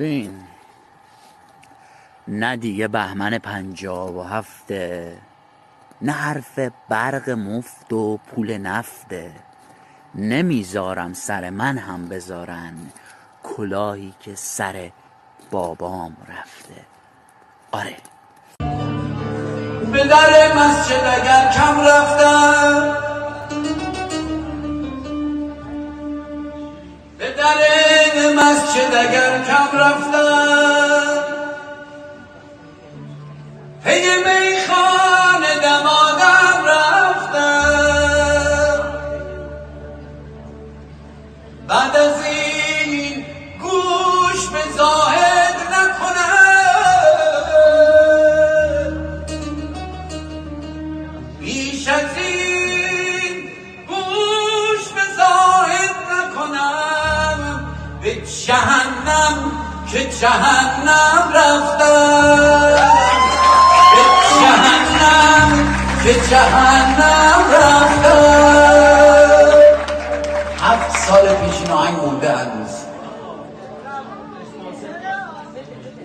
ببین نه دیگه بهمن 57 نه حرف برق مفت و پول نفته، نمیذارم سر من هم بذارن کلاهی که سر بابام رفته. آره به در مسجد اگر کم رفتم، به در مسجد اگر کم رفتم، پی میخان دمادم رفتم، بعد از این گوش به زاهد نکنم، بیش از این گوش به زاهد نکنم، به جهنم که جهنم رفتم، به جهنم رفتم. 7 سال پیش این آهنگ مونده هنوز.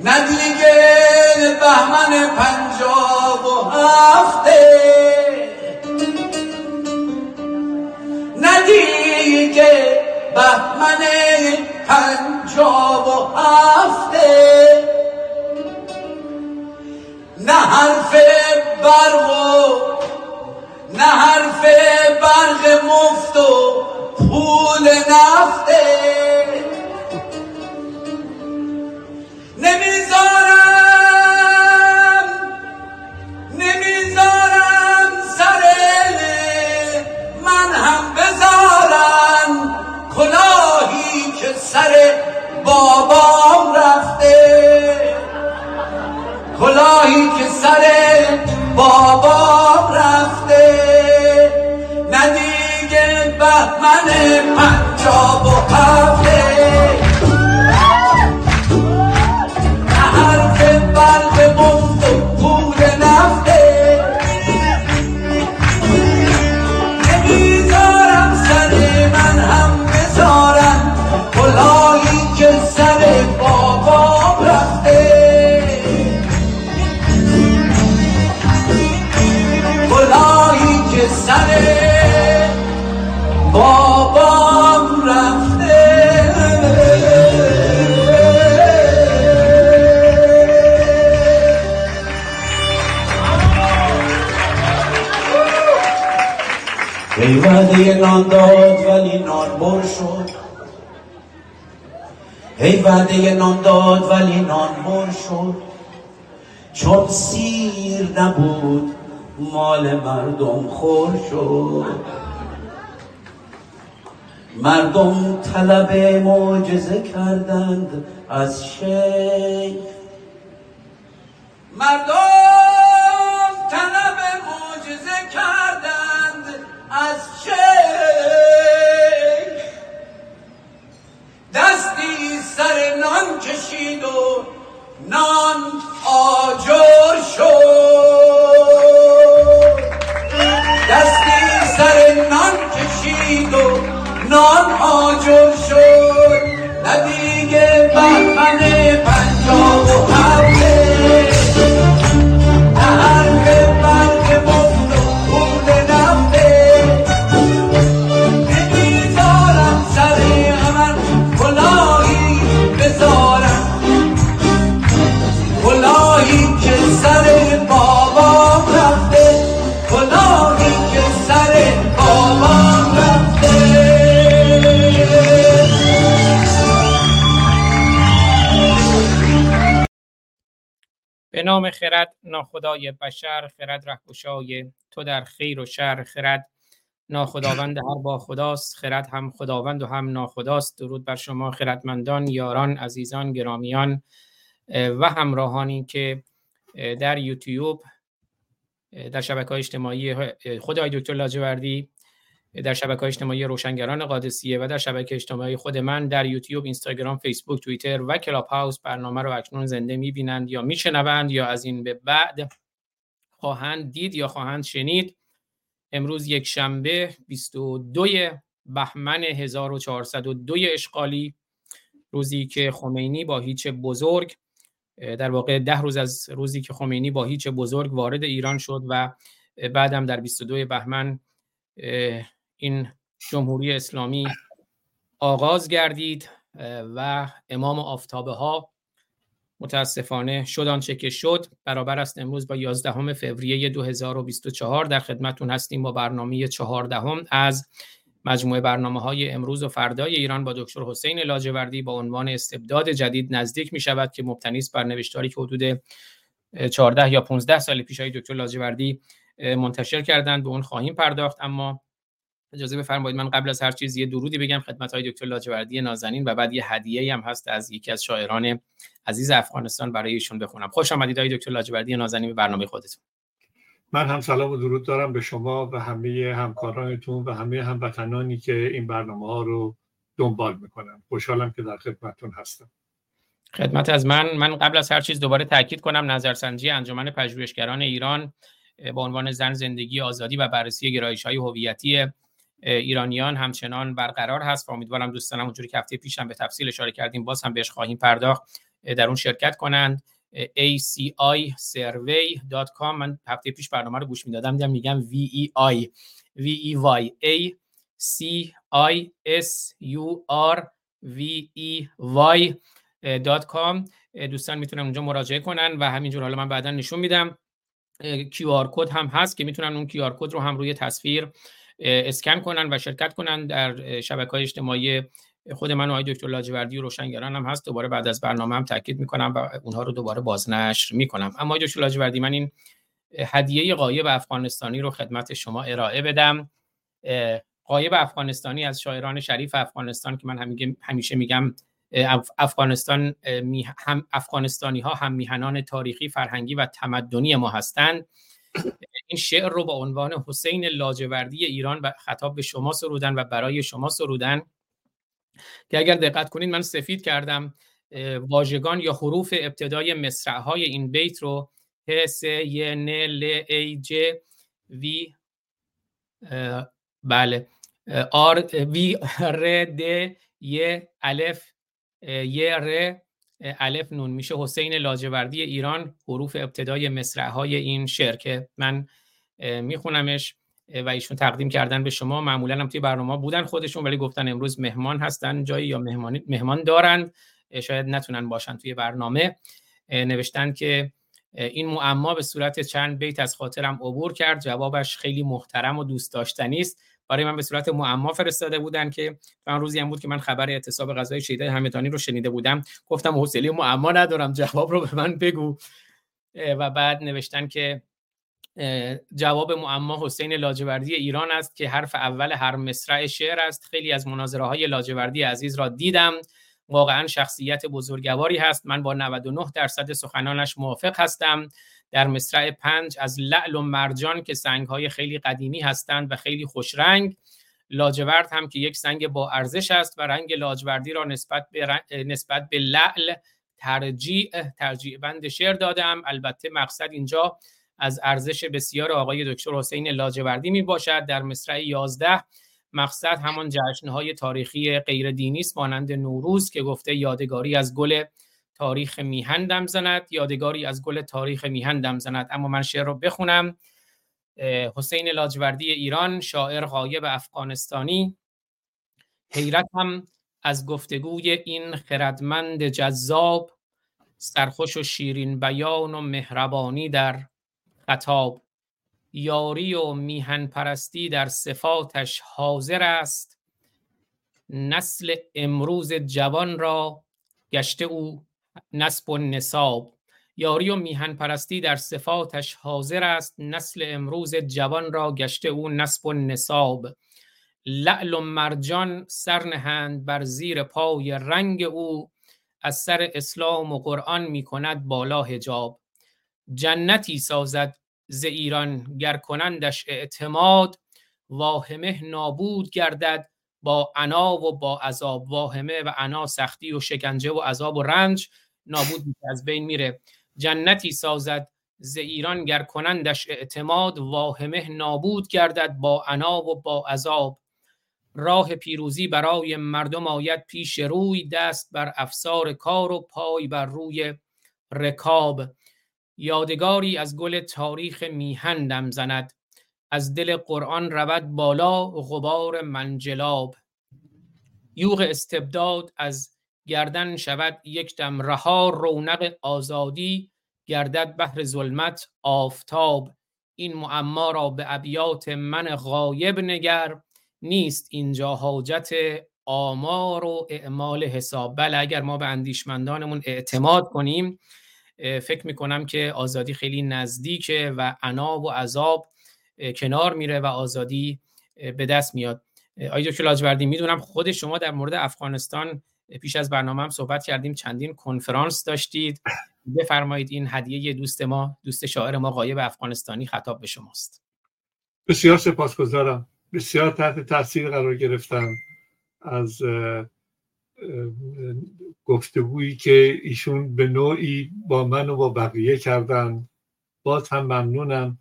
نه دیگه بهمن 57، نه دیگه بهمن 57، نه حرف برق و نه حرف برق مفت و پول نفته، نمیذارم سر من هم بذارن کلاهی که سر بابام رفته، کلاهی که سر بابام رفته. نه دیگه بهمن 57، نه حرف برق مفت و پول نفته، نمیذارم سر من هم بذارن کلاهی که سر بابام رفته، سر بابام رفته. ای وعده نان داد ولی نان بر شد، ای وعده نان داد ولی نان بر شد، چون سیر نبود مال مردم خور شد. مردم طلب معجزه کردند از شیخ، مردم طلب معجزه کردند از شیخ، دستی سر نان کشید و نان آجر شد، دستی سر نان کشید و نان آجر شد. نه دیگه بهمن 57، نه حرف برق مفت و پول نفته، نمیذارم سر من کلاهی بذارم، کلاهی که سر بابام رفته، کلاهی که سر بابام رفته. به نام خرد ناخدای بشر، خرد رهگشای تو در خیر و شر، خرد ناخداوند هر با خداست، خرد هم خداوند و هم ناخداست. درود بر شما خردمندان، یاران، عزیزان، گرامیان و همراهانی که در یوتیوب، در شبکه‌های اجتماعی خود آقای دکتر لاجوردی، در شبکه‌های اجتماعی روشنگران قادسیه و در شبکه اجتماعی خود من در یوتیوب، اینستاگرام، فیسبوک، توییتر و کلاب هاوس برنامه رو اکنون زنده می‌بینند یا می‌شنوند یا از این به بعد خواهند دید یا خواهند شنید. امروز یک شنبه 22 بهمن 1402 اشقالی، روزی که خمینی با هیچ بزرگ، در واقع 10 روز از روزی که خمینی با هیچ بزرگ وارد ایران شد و بعدم در 22 بهمن این جمهوری اسلامی آغاز گردید و امام آفتابه ها متاسفانه شد آنچه که شد. برابر است امروز با 11 فوریه 2024 در خدمتون هستیم با برنامه 14 از مجموعه برنامه‌های امروز و فردای ایران با دکتر حسین لاجوردی با عنوان استبداد جدید نزدیک می شود که مبتنی است بر نوشتاری که حدود 14 یا 15 سال پیش های دکتر لاجوردی منتشر کردند. به اون خواهیم پرداخت، اما اجازه بفرمایید من قبل از هر چیز یه درودی بگم خدمت های دکتر لاجوردی نازنین و بعد یه هدیه‌ای هم هست از یکی از شاعران عزیز افغانستان برای ایشون بخونم. خوش آمدید های دکتر لاجوردی نازنین به برنامه خودتون. من هم سلام و درود دارم به شما و همه همکارانتون و همه هموطنانی که این برنامه‌ها رو دنبال می‌کنن. خوشحالم که در خدمتتون هستم. خدمت از من قبل از هر چیز دوباره تاکید کنم نظرسنجی انجمن پژوهشگران ایران با عنوان زن، زندگی، آزادی و بررسی گرایش‌های هویتی ایرانیان همچنان برقرار هست و امیدوارم دوستانم اونجوری که هفته پیش هم به تفصیل اشاره کردیم باز هم بهش خواهیم پرداخت در اون شرکت کنند. acisurvey.com من هفته پیش برنامه رو گوش میدادم دیدم میگم VEY acisurvey.com دوستان میتونن اونجا مراجعه کنن و همینجور حالا من بعدا نشون میدم QR کد هم هست که میتونن اون QR کد رو هم روی تصویر اسکن کنن و شرکت کنن در شبکه‌های اجتماعی خود من و آقای دکتر لاجوردی و روشنگران هم هست. دوباره بعد از برنامه هم تاکید میکنم و اونها رو دوباره بازنشر میکنم. اما آقای دکتر لاجوردی من این هدیه غایب افغانستانی رو خدمت شما ارائه بدم. غایب افغانستانی از شاعران شریف افغانستان که من همیشه میگم افغانستان هم افغانستانی ها هم میهنان تاریخی، فرهنگی و تمدنی ما هستند. این شعر رو با عنوان حسین لاجوردی ایران و خطاب به شما سرودن و برای شما سرودن که اگر دقت کنین من سفید کردم واژگان یا حروف ابتدای مصرع‌های این بیت رو ه س ی ن ل ای ج وی بله آر وی ر د ی الف ی ر الف نون میشه حسین لاجوردی ایران، حروف ابتدای مصرع‌های این شعر که من میخونمش و ایشون تقدیم کردن به شما. معمولا هم توی برنامه بودن خودشون ولی گفتن امروز مهمان هستن جایی یا مهمان دارن شاید نتونن باشن توی برنامه. نوشتن که این معما به صورت چند بیت از خاطرم عبور کرد، جوابش خیلی محترم و دوست داشتنی است. برای من به صورت معما فرستاده بودن که من روزی هم بود که من خبر اعتصاب غذای شیدای همدانی رو شنیده بودم، گفتم حوصله معما ندارم جواب رو به من بگو. و بعد نوشتن که جواب معما حسین لاجوردی ایران است که حرف اول هر مصرع شعر است. خیلی از مناظره های لاجوردی عزیز را دیدم، واقعا شخصیت بزرگواری هست. من با 99% سخنانش موافق هستم. در مصرع 5 از لعل و مرجان که سنگ های خیلی قدیمی هستند و خیلی خوش رنگ، لاجورد هم که یک سنگ با ارزش است و رنگ لاجوردی را نسبت به لعل ترجیع بند شعر دادم. البته مقصد اینجا از ارزش بسیار آقای دکتر حسین لاجوردی می باشد. در مصرع 11 مقصد همان جشنهای تاریخی غیر دینی است مانند نوروز که گفته یادگاری از گل تاریخ میهن دم زند، یادگاری از گل تاریخ میهن دم زند. اما من شعر رو بخونم. حسین لاجوردی ایران، شاعر غایب افغانستانی. حیرتم از گفتگوی این خردمند جذاب، سرخوش و شیرین بیان و مهربانی در خطاب، یاری و میهن پرستی در صفاتش حاضر است. نسل امروز جوان را گشته او نسب و نساب، یاری و میهن پرستی در صفاتش حاضر است. نسل امروز جوان را گشته او نسب و نساب، لعل و مرجان سر نهند بر زیر پای رنگ او، از سر اسلام و قرآن می کند بالا حجاب. جنتی سازد ز ایران گر کنندش اعتماد، واهمه نابود گردد با عنا و با عذاب. واهمه و عنا سختی و شکنجه و عذاب و رنج، نابود میشه از بین میره. جنتی سازد ز ایران گر کنندش اعتماد، واهمه نابود گردد با عنا و با عذاب. راه پیروزی برای مردم آید پیش روی، دست بر افسار کار و پای بر روی رکاب. یادگاری از گل تاریخ میهنم زند، از دل قرآن رود بالا غبار منجلاب. یوغ استبداد از گردن شود یک دم رها، رونق آزادی گردد بهر ظلمت آفتاب. این معما را به ابیات من غایب نگر، نیست اینجا حاجت آمار و اعمال حساب. بله اگر ما به اندیشمندانمون اعتماد کنیم فکر میکنم که آزادی خیلی نزدیکه و عنا و عذاب کنار میره و آزادی به دست میاد. آقای دکتر لاجوردی میدونم خود شما در مورد افغانستان پیش از برنامه هم صحبت کردیم، چندین کنفرانس داشتید، بفرمایید این هدیه دوست ما، دوست شاعر ما غایب افغانستانی خطاب به شماست. بسیار سپاسگزارم، بسیار تحت تاثیر قرار گرفتم از گفتگویی که ایشون به نوعی با من و با بقیه کردن. باز هم ممنونم.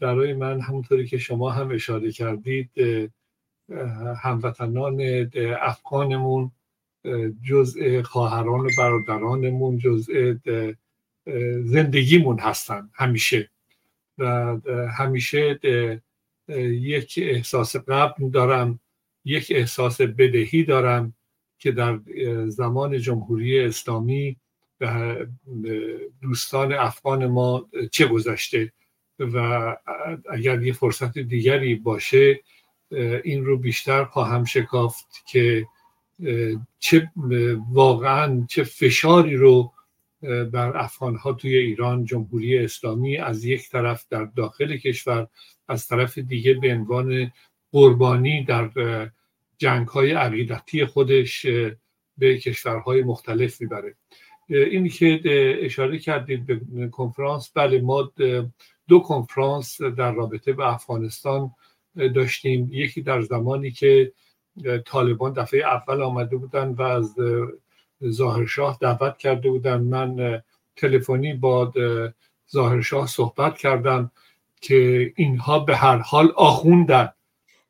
برای من همونطوری که شما هم اشاره کردید هموطنان افغانمون جزء خواهران و برادرانمون، جزء زندگیمون هستن همیشه و همیشه یک احساس غم دارم، یک احساس بدهی دارم که در زمان جمهوری اسلامی دوستان افغان ما چه گذشته و اگر یه فرصت دیگری باشه این رو بیشتر خواهم شکافت که چه واقعاً چه فشاری رو بر افغان‌ها توی ایران جمهوری اسلامی از یک طرف در داخل کشور، از طرف دیگه به عنوان قربانی در جنگ‌های عقیدتی خودش به کشورهای مختلف میبره. این که اشاره کردید به کنفرانس، بله ما دو کنفرانس در رابطه با افغانستان داشتیم، یکی در زمانی که طالبان دفعه اول آمده بودن و از ظاهرشاه دعوت کرده بودن، من تلفنی با ظاهرشاه صحبت کردم که اینها به هر حال آخوندن،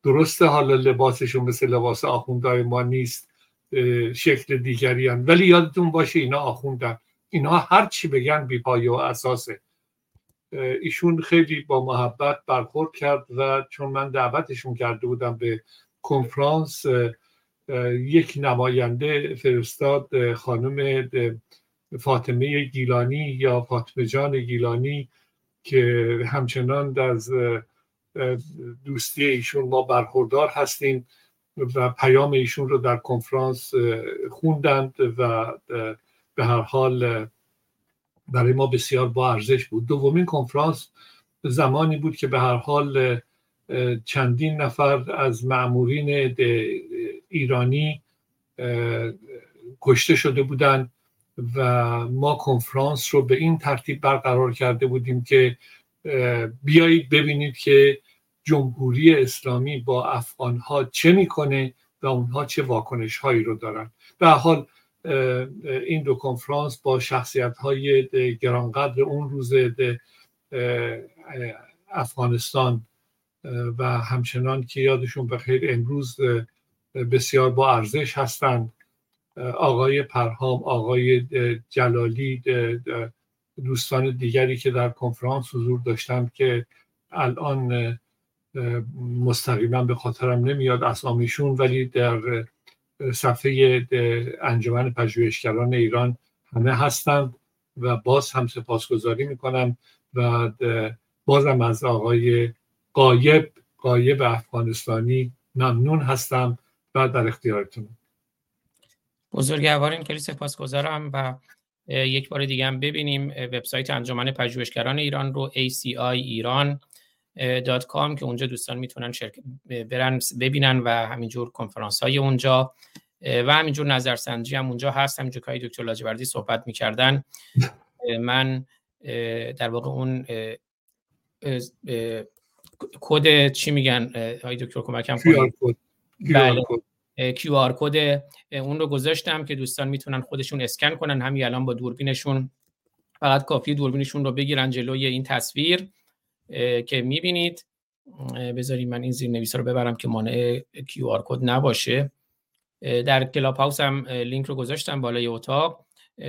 درسته حالا لباسشون مثل لباس آخوندهای ما نیست، شکل دیگری هن، ولی یادتون باشه اینا آخوندن، اینا هر چی بگن بی‌پایه و اساسه. ایشون خیلی با محبت برخورد کرد و چون من دعوتشون کرده بودم به کنفرانس یک نماینده فرستاد، خانم فاطمه گیلانی یا فاطمه جان گیلانی که همچنان از دوستی ایشون ما برخوردار هستیم و پیام ایشون رو در کنفرانس خوندند و به هر حال برای ما بسیار با ارزش بود. دومین کنفرانس زمانی بود که به هر حال چندین نفر از مأمورین ایرانی کشته شده بودند و ما کنفرانس رو به این ترتیب برقرار کرده بودیم که بیایید ببینید که جمهوری اسلامی با افغانها چه میکنه و اونها چه واکنش هایی رو دارن. به هر حال این دو کنفرانس با شخصیت های گرانقدر اون روز افغانستان و همچنان که یادشون بخیر امروز بسیار با ارزش هستند، آقای پرهام، آقای جلالی، دوستان دیگری که در کنفرانس حضور داشتند که الان مستقیما به خاطرم نمیاد اسامیشون، ولی در صفحه انجمن پژوهشگران ایران همه هستند و باز هم سپاسگزاری میکنم و بازم از آقای غایب افغانستانی ممنون هستم و در اختیارتون. بزرگوار این کلی سپاسگزارم و یک بار دیگه هم ببینیم وبسایت انجمن پژوهشگران ایران رو aciiran.com که اونجا دوستان میتونن برن ببینن و همینجور کنفرانس های اونجا و همینجور نظرسنجی هم اونجا هست، همینجور که دکتر لاجوردی صحبت میکردن. من در واقع اون کد چی میگن های دکتر کمکم کنید، بله QR کد اون رو گذاشتم که دوستان میتونن خودشون اسکن کنن، همین الان با دوربینشون فقط کافیه دوربینشون رو بگیرن جلوی این تصویر که میبینید بذاریم من این زیرنویسا رو ببرم که مانع کیو آر کد نباشه. در کلاب هاوس هم لینک رو گذاشتم بالای اتاق،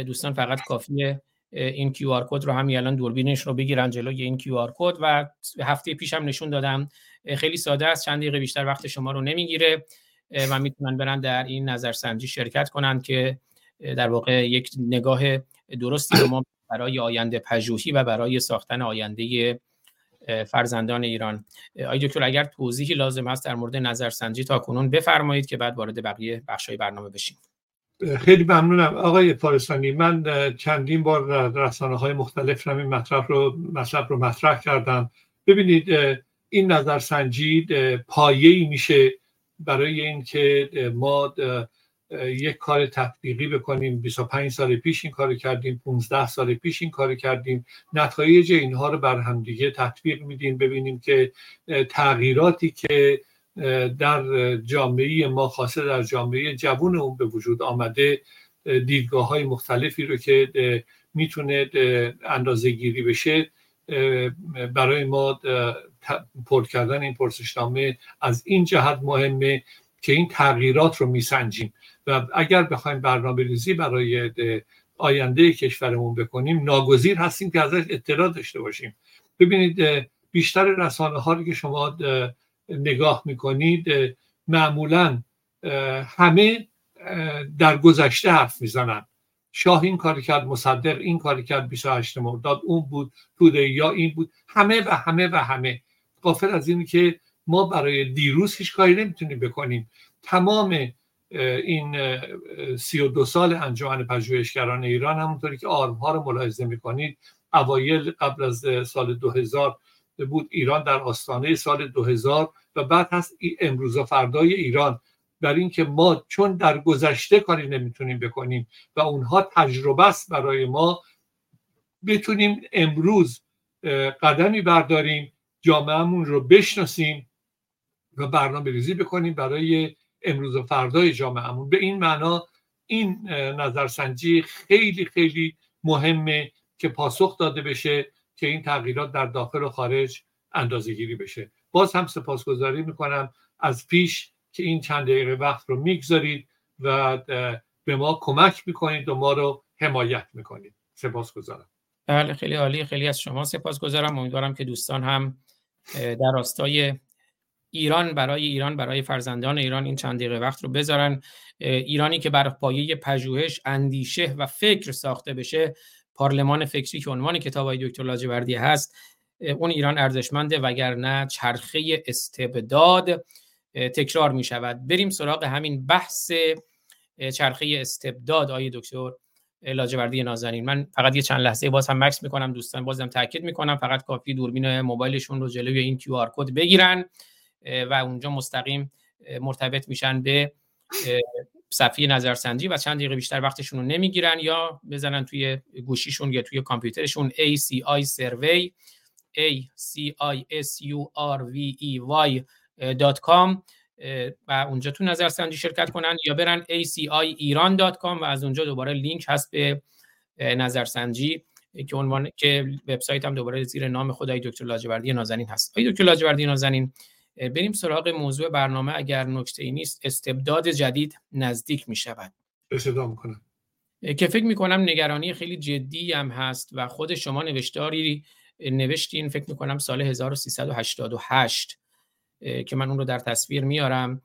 دوستان فقط کافیه این کیو آر کد رو همین الان دوربینش رو بگیرن جلوی این کیو آر کد، و هفته پیش هم نشون دادم خیلی ساده است، چند دقیقه بیشتر وقت شما رو نمیگیره و میتونن برن در این نظرسنجی شرکت کنن که در واقع یک نگاه درستی رو ما برای آینده پژوهی و برای ساختن آینده فرزندان ایران. آقای دکتر اگر توضیحی لازم هست در مورد نظرسنجی تا کنون بفرمایید که بعد وارد بقیه بخش‌های برنامه بشیم. خیلی ممنونم آقای فارسانی. من چندین بار در رسانه‌های مختلف همین مطلب رو مطرح کردم. ببینید این نظرسنجی پایه‌ای میشه برای اینکه ما یک کار تطبیقی بکنیم. 25 سال پیش این کارو کردیم، 15 سال پیش این کارو کردیم، نتایج اینها رو بر هم دیگه تطبیق میدیم، ببینیم که تغییراتی که در جامعه ما خاصه در جامعه جوان اون به وجود آمده، دیدگاه‌های مختلفی رو که میتونه اندازه‌گیری بشه برای ما پر کردن این پرسشنامه از این جهت مهمه که این تغییرات رو میسنجیم و اگر بخوایم برنامه‌ریزی برای آینده کشورمون بکنیم ناگزیر هستیم که ازش اطلاع داشته باشیم. ببینید بیشتر رسانه‌ها رو که شما نگاه میکنید معمولاً همه در گذشته حرف میزنن، شاه این کار کرد، مصدق این کار کرد، 28 مرداد اون بود، توده یا این بود، همه غافل از این که ما برای دیروز هیچ کاری نمیتونیم بکنیم. تمام این 32 سال انجمن پژوهشگران ایران همونطوری که آرم‌ها رو ملاحظه میکنید اوایل قبل از سال 2000 بود، ایران در آستانه سال 2000 و بعد هست امروز و فردای ایران، بر این که ما چون در گذشته کاری نمیتونیم بکنیم و اونها تجربه است برای ما، بتونیم امروز قدمی برداریم، جامعهمون رو بشناسیم و برنامه‌ریزی بکنیم برای امروز و فردای جامعهمون. به این معنا این نظرسنجی خیلی خیلی مهمه که پاسخ داده بشه که این تغییرات در داخل و خارج اندازه‌گیری بشه. باز هم سپاسگزاری میکنم از پیش که این چند دقیقه وقت رو میگذارید و به ما کمک میکنید و ما رو حمایت میکنید. سپاسگزارم. بله خیلی عالی، خیلی از شما سپاسگزارم. امیدوارم که دوستان هم در راستای ایران برای فرزندان ایران این چند دقیقه وقت رو بذارن. ایرانی که بر پایه پژوهش، اندیشه و فکر ساخته بشه، پارلمان فکری که عنوان کتاب دکتر لاجوردی هست، اون ایران ارزشمنده، وگرنه چرخه استبداد تکرار می شود. بریم سراغ همین بحث چرخه استبداد آقای دکتر لاجوردی نازنین. من فقط یه چند لحظه باز هم مکس میکنم، دوستان بازم تاکید میکنم فقط کافی دوربین موبایلشون رو جلوی این کیو آر کد بگیرن و اونجا مستقیم مرتبط میشن به صفحه نظرسنجی و چند دقیقه بیشتر وقتشون رو نمیگیرن، یا بزنن توی گوشیشون یا توی کامپیوترشون acisurvey.com و اونجا تو نظرسنجی شرکت کنن، یا برن aciiran.com و از اونجا دوباره لینک هست به نظرسنجی که عنوان که وبسایت هم دوباره زیر نام خدای دکتر لاجوردی نازنین هست. آقای دکتر لاجوردی نازنین بریم سراغ موضوع برنامه. اگر نکته‌ای نیست، استبداد جدید نزدیک می شود. استفاده می‌کنم که فکر می‌کنم نگرانی خیلی جدی هم هست و خود شما نوشتاری نوشتین، فکر می‌کنم سال 1388 که من اون رو در تصویر میارم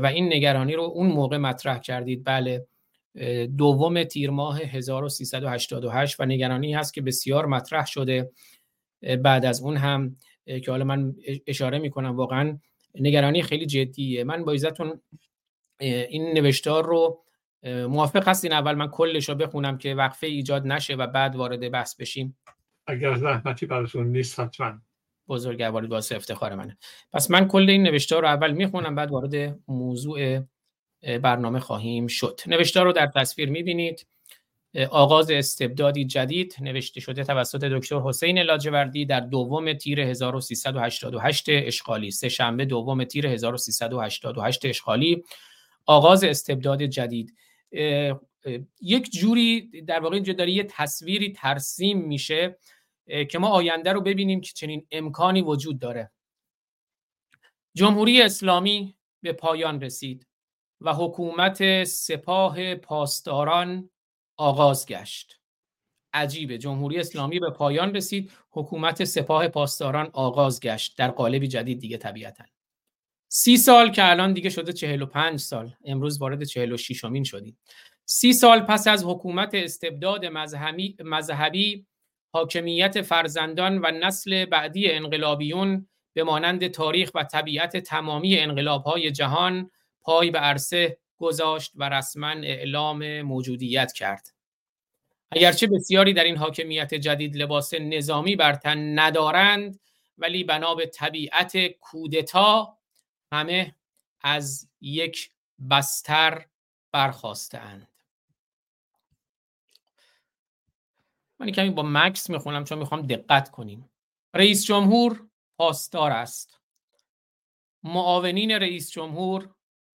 و این نگرانی رو اون موقع مطرح کردید. بله، دوم تیر ماه 1388 و نگرانی هست که بسیار مطرح شده بعد از اون هم که حالا من اشاره میکنم. واقعا نگرانی خیلی جدیه. من با اجازهتون این نوشتار رو موافق هستین اول من کلش رو بخونم که وقفه ایجاد نشه و بعد وارد بحث بشیم؟ اگر زحمتی براتون نیست حتما. بزرگواری باعث افتخار منه. پس من کل این نوشتار رو اول میخونم بعد وارد موضوع برنامه خواهیم شد. نوشتار رو در تصویر میبینید. آغاز استبدادی جدید، نوشته شده توسط دکتر حسین لاجوردی در دوم تیر 1388 اشغالی، سه‌شنبه دوم تیر 1388 اشغالی. آغاز استبداد جدید یک جوری در واقع اینجا داره یه تصویری ترسیم میشه که ما آینده رو ببینیم که چنین امکانی وجود داره. جمهوری اسلامی به پایان رسید و حکومت سپاه پاسداران آغاز گشت. عجیبه، جمهوری اسلامی به پایان رسید، حکومت سپاه پاسداران آغاز گشت در قالبی جدید دیگه طبیعتاً. 30 سال که الان دیگه شده 45 سال، امروز وارد 46مین شدیم. 30 سال پس از حکومت استبداد مذهبی، حاکمیت فرزندان و نسل بعدی انقلابیون به مانند تاریخ و طبیعت تمامی انقلاب‌های جهان پای به عرصه گذاشت و رسما اعلام موجودیت کرد. اگرچه بسیاری در این حاکمیت جدید لباس نظامی بر تن ندارند، ولی بنا به طبیعت کودتا همه از یک بستر برخاسته‌اند. من کمی با مکس میخونم چون میخوام دقت کنیم. رئیس جمهور پاسدار است. معاونین رئیس جمهور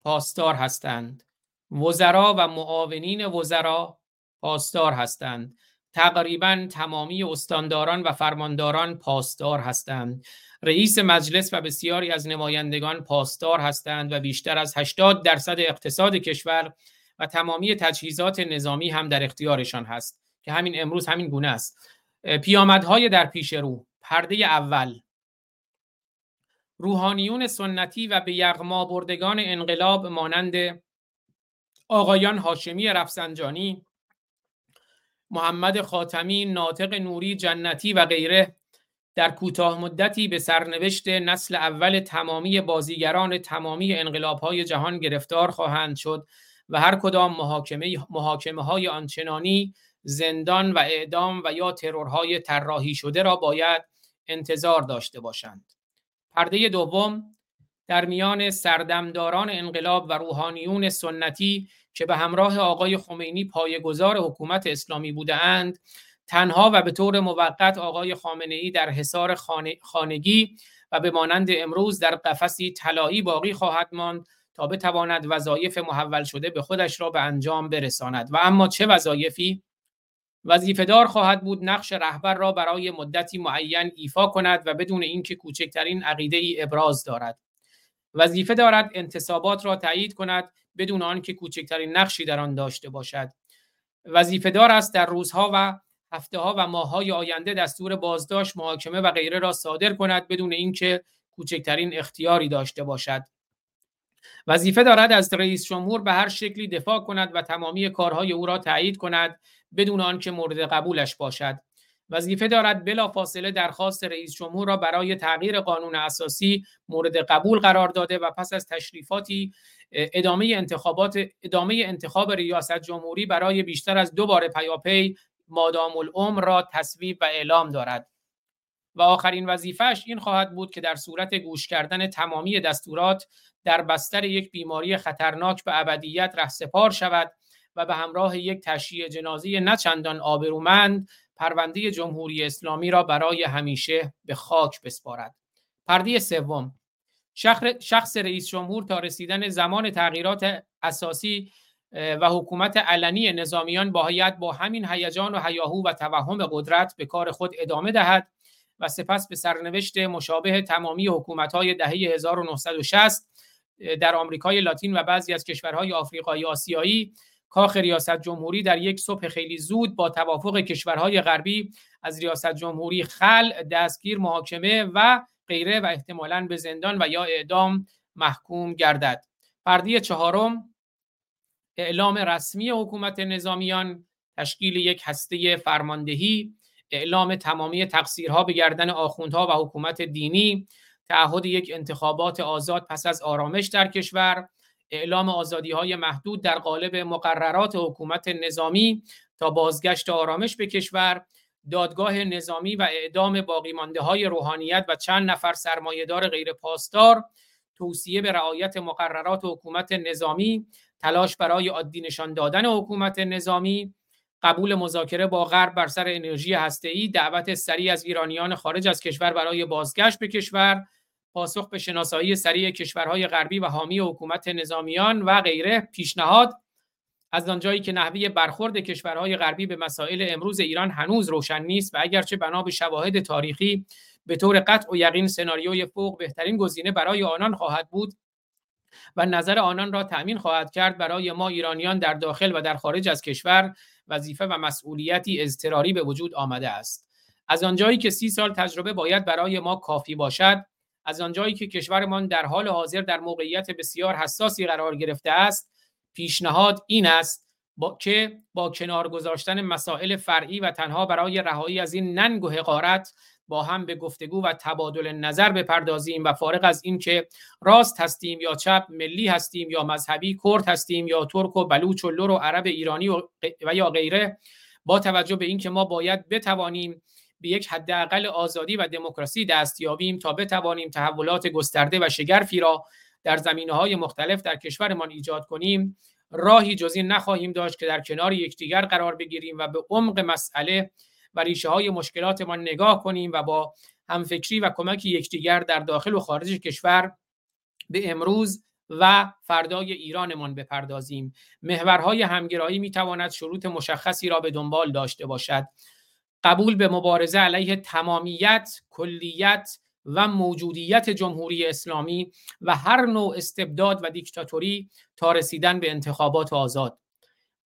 پاسدار هستند. وزرا و معاونین وزرا پاسدار هستند. تقریباً تمامی استانداران و فرمانداران پاسدار هستند. رئیس مجلس و بسیاری از نمایندگان پاسدار هستند و بیشتر از 80% اقتصاد کشور و تمامی تجهیزات نظامی هم در اختیارشان هست که همین امروز همین گونه است. پیامدهای در پیش رو. پرده اول، روحانیون سنتی و به یغما بردگان انقلاب مانند آقایان هاشمی، رفسنجانی، محمد خاتمی، ناطق نوری، جنتی و غیره در کوتاه مدتی به سرنوشت نسل اول تمامی بازیگران تمامی انقلاب‌های جهان گرفتار خواهند شد و هر کدام محاکمه‌های آنچنانی، زندان و اعدام و یا ترورهای طراحی شده را باید انتظار داشته باشند. پرده دوم، در میان سردمداران انقلاب و روحانیون سنتی که به همراه آقای خمینی پایه‌گذار حکومت اسلامی بودند، تنها و به طور موقت آقای خامنه‌ای در حصار خانگی و به مانند امروز در قفسی طلایی باقی خواهد ماند تا بتواند وظایف محول شده به خودش را به انجام برساند. و اما چه وظایفی؟ وظیفه‌دار خواهد بود نقش رهبر را برای مدتی معین ایفا کند و بدون اینکه کوچکترین عقیده‌ای ابراز دارد. وظیفه دارد انتصابات را تایید کند بدون آنکه کوچکترین نقشی در آن داشته باشد. وظیفه دار است در روزها و هفته‌ها و ماه‌های آینده دستور بازداشت، محاکمه و غیره را صادر کند بدون اینکه کوچکترین اختیاری داشته باشد. وظیفه دارد از رئیس جمهور به هر شکلی دفاع کند و تمامی کارهای او را تایید کند بدون آنکه مورد قبولش باشد. وظیفه دارد بلافاصله درخواست رئیس جمهور را برای تغییر قانون اساسی مورد قبول قرار داده و پس از تشریفاتی ادامه انتخاب ریاست جمهوری برای بیشتر از 2 بار پیاپی مادام العمر را تصویب و اعلام دارد. و آخرین وظیفه‌اش این خواهد بود که در صورت گوش کردن تمامی دستورات در بستر یک بیماری خطرناک به ابدیت رهسپار شود و به همراه یک تشییع جنازه نه چندان آبرومند پرونده جمهوری اسلامی را برای همیشه به خاک بسپارد. پرده سوم، شخص رئیس جمهور تا رسیدن زمان تغییرات اساسی و حکومت علنی نظامیان باید با همین هیجان و هیاهو و توهم قدرت به کار خود ادامه دهد و سپس به سرنوشت مشابه تمامی حکومت‌های دهه 1960 در آمریکای لاتین و بعضی از کشورهای آفریقای آسیایی، کاخ ریاست جمهوری در یک صبح خیلی زود با توافق کشورهای غربی از ریاست جمهوری خلع، دستگیر، محاکمه و غیره و احتمالاً به زندان و یا اعدام محکوم گردد. پرده چهارم، اعلام رسمی حکومت نظامیان، تشکیل یک هسته فرماندهی، اعلام تمامی تقصیرها به گردن آخوندها و حکومت دینی، تعهد یک انتخابات آزاد پس از آرامش در کشور، اعلام آزادی‌های محدود در قالب مقررات حکومت نظامی تا بازگشت آرامش به کشور، دادگاه نظامی و اعدام باقی‌مانده‌های روحانیت و چند نفر سرمایه‌دار غیر پاسدار، توصیه به رعایت مقررات حکومت نظامی، تلاش برای عادی نشان دادن حکومت نظامی، قبول مذاکره با غرب بر سر انرژی هسته‌ای، دعوت سریع از ایرانیان خارج از کشور برای بازگشت به کشور، پاسخ به شناسایی سریع کشورهای غربی و حامی حکومت نظامیان و غیره، پیشنهاد از آنجایی که نحوه برخورد کشورهای غربی به مسائل امروز ایران هنوز روشن نیست و اگرچه بنا به شواهد تاریخی به طور قطع و یقین سناریوی فوق بهترین گزینه برای آنان خواهد بود و نظر آنان را تأمین خواهد کرد. برای ما ایرانیان در داخل و در خارج از کشور وظیفه و مسئولیتی اضطراری به وجود آمده است. از آنجایی که 30 سال تجربه باید برای ما کافی باشد، از آنجایی که کشورمان در حال حاضر در موقعیت بسیار حساسی قرار گرفته است، پیشنهاد این است که با کنار گذاشتن مسائل فرعی و تنها برای رهایی از این ننگ و حقارت با هم به گفتگو و تبادل نظر بپردازیم و فارغ از این که راست هستیم یا چپ، ملی هستیم یا مذهبی، کرد هستیم یا ترک و بلوچ و لر و عرب ایرانی و یا غیره، با توجه به این که ما باید بتوانیم به یک حداقل آزادی و دموکراسی دست یابیم تا بتوانیم تحولات گسترده و شگرفی را در زمینه‌های مختلف در کشورمان ایجاد کنیم، راهی جز این نخواهیم داشت که در کنار یکدیگر قرار بگیریم و به عمق مسئله و ریشه‌های مشکلاتمان نگاه کنیم و با همفکری و کمک یکدیگر در داخل و خارج کشور به امروز و فردای ایرانمان بپردازیم. محورهای همگرایی می‌تواند شروط مشخصی را به دنبال داشته باشد: قبول به مبارزه علیه تمامیت، کلیت و موجودیت جمهوری اسلامی و هر نوع استبداد و دیکتاتوری تا رسیدن به انتخابات آزاد،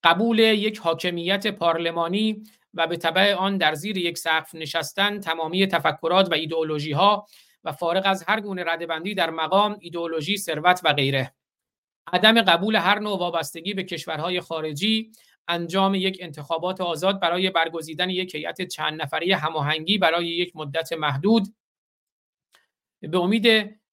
قبول یک حاکمیت پارلمانی و به تبع آن در زیر یک سقف نشستن تمامی تفکرات و ایدئولوژی ها و فارغ از هر گونه ردبندی در مقام، ایدئولوژی، ثروت و غیره، عدم قبول هر نوع وابستگی به کشورهای خارجی، انجام یک انتخابات آزاد برای برگزیدن یک هیئت چند نفری هماهنگی برای یک مدت محدود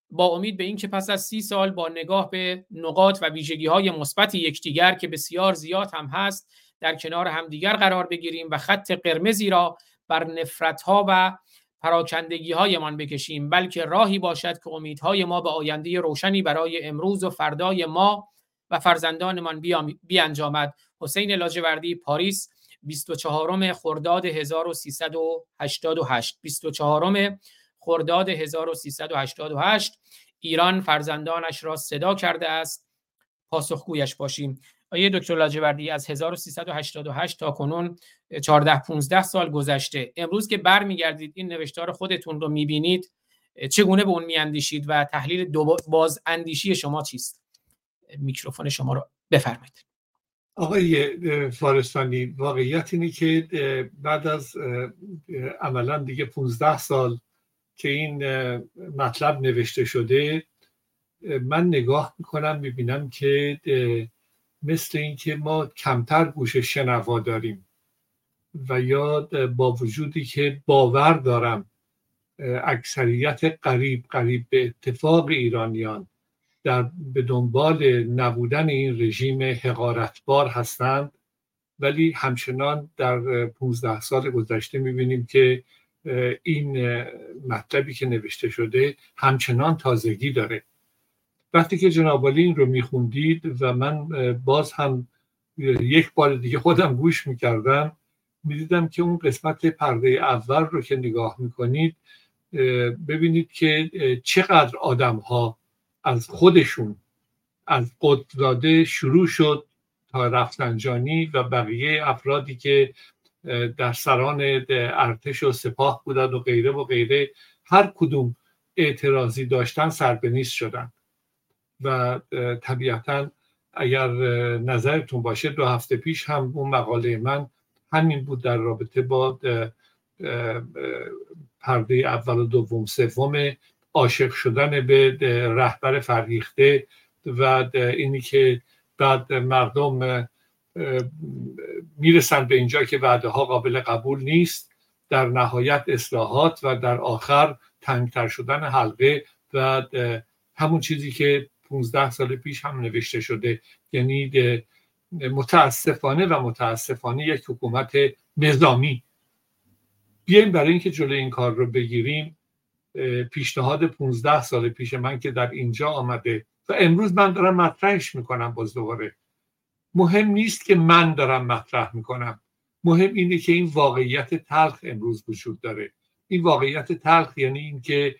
با امید به اینکه پس از 30 سال با نگاه به نقاط و ویژگی‌های مثبت یکدیگر که بسیار زیاد هم هست در کنار همدیگر قرار بگیریم و خط قرمزی را بر نفرت‌ها و پراکندگی‌هایمان بکشیم، بلکه راهی باشد که امیدهای ما به آینده روشنی برای امروز و فردای ما و فرزندانمان بیانجامد. حسین لاجوردی، پاریس، 24 خرداد 1388. 24 خرداد 1388. ایران فرزندانش را صدا کرده است، پاسخگویش باشیم. آیه دکتر لاجوردی، از 1388 تا کنون 14-15 سال گذشته، امروز که برمیگردید این نوشتار خودتون رو میبینید چگونه به اون میاندیشید و تحلیل باز اندیشی شما چیست؟ میکروفون شما رو بفرمایید. آقای فارستانی، واقعیت اینه که بعد از عملاً دیگه 15 سال که این مطلب نوشته شده، من نگاه میکنم میبینم که مثل این که ما کمتر گوش شنوا داریم و یا با وجودی که باور دارم اکثریت قریب به اتفاق ایرانیان به دنبال نبودن این رژیم حقارتبار هستند، ولی همچنان در 15 سال گذشته میبینیم که این مطلبی که نوشته شده همچنان تازگی داره. وقتی که جناب عالی این رو میخوندید و من باز هم یک بار دیگه خودم گوش میکردم، میدیدم که اون قسمت پرده اول رو که نگاه میکنید ببینید که چقدر آدم ها از خودشون، از قطب‌زاده شروع شد تا رفسنجانی و بقیه افرادی که در سران ارتش و سپاه بودند و غیره و غیره، هر کدوم اعتراضی داشتن سر به نیست شدن. و طبیعتاً اگر نظرتون باشه 2 هفته پیش هم اون مقاله من همین بود در رابطه با پرده اول و دوم سوم، عاشق شدن به رهبر فرهیخته و اینی که بعد مردم میرسن به اینجا که وعده‌ها قابل قبول نیست، در نهایت اصلاحات و در آخر تنگتر شدن حلقه و همون چیزی که 15 سال پیش هم نوشته شده. یعنی متاسفانه یک حکومت نظامی. بیایم برای اینکه جلوی این کار رو بگیریم، پیشنهاد 15 سال پیش من که در اینجا آمده و امروز من دارم مطرحش میکنم، باز دوباره مهم نیست که من دارم مطرح میکنم، مهم اینه که این واقعیت تلخ امروز وجود داره. این واقعیت تلخ یعنی این که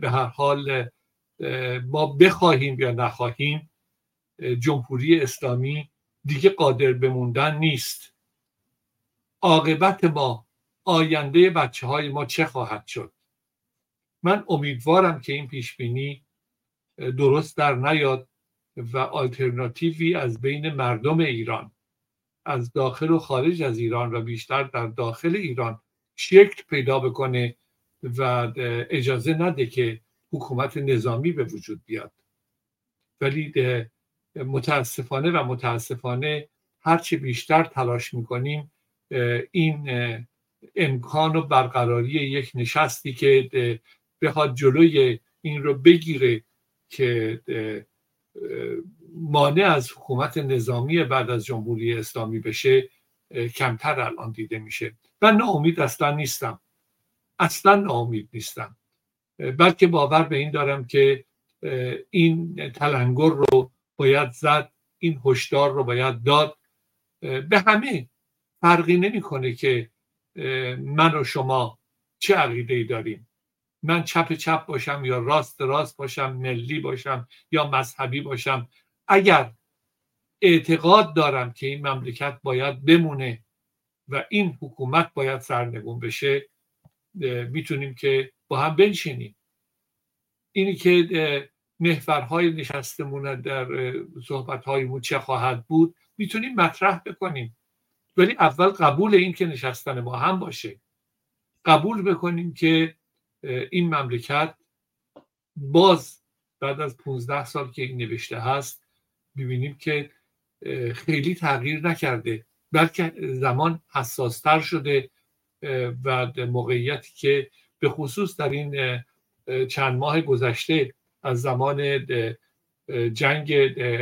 به هر حال ما بخواهیم یا نخواهیم جمهوری اسلامی دیگه قادر به موندن نیست. عاقبت ما، آینده بچه های ما چه خواهد شد؟ من امیدوارم که این پیشبینی درست در نیاد و آلترناتیوی از بین مردم ایران از داخل و خارج از ایران و بیشتر در داخل ایران شکل پیدا بکنه و اجازه نده که حکومت نظامی به وجود بیاد. ولی متاسفانه و متاسفانه هرچی بیشتر تلاش میکنیم این امکان و برقراری یک نشستی که بخواد جلوی این رو بگیره که مانع از حکومت نظامی بعد از جمهوری اسلامی بشه کمتر الان دیده میشه. من ناامید اصلا نیستم، اصلا ناامید نیستم، بلکه باور به این دارم که این تلنگر رو باید زد، این هشدار رو باید داد. به همه فرقی نمی‌کنه که من و شما چه عقیده‌ای داریم، من چپ چپ باشم یا راست راست باشم، ملی باشم یا مذهبی باشم، اگر اعتقاد دارم که این مملکت باید بمونه و این حکومت باید سرنگون بشه میتونیم که با هم بنشینیم. اینی که محورهای نشستمون در صحبت‌هایمون چه خواهد بود میتونیم مطرح بکنیم، ولی اول قبول این که نشستن ما هم باشه، قبول بکنیم که این مملکت باز بعد از 15 سال که این نوشته هست ببینیم که خیلی تغییر نکرده، بلکه زمان حساس‌تر شده و موقعیتی که به خصوص در این چند ماه گذشته از زمان جنگ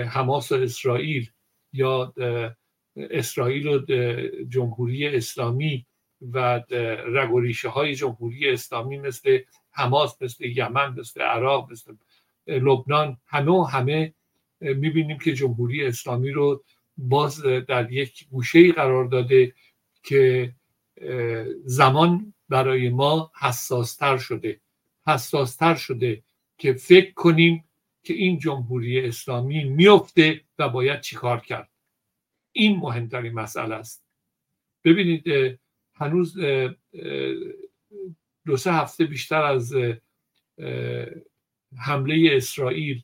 حماس و اسرائیل یا اسرائیل و جمهوری اسلامی و رگ و ریشه های جمهوری اسلامی مثل حماس، مثل یمن، مثل عراق، مثل لبنان، همه میبینیم که جمهوری اسلامی رو باز در یک گوشه‌ای قرار داده که زمان برای ما حساستر شده که فکر کنیم که این جمهوری اسلامی میفته و باید چی کار کرد. این مهمترین مسئله است. ببینید هنوز 2-3 هفته بیشتر از حمله اسرائیل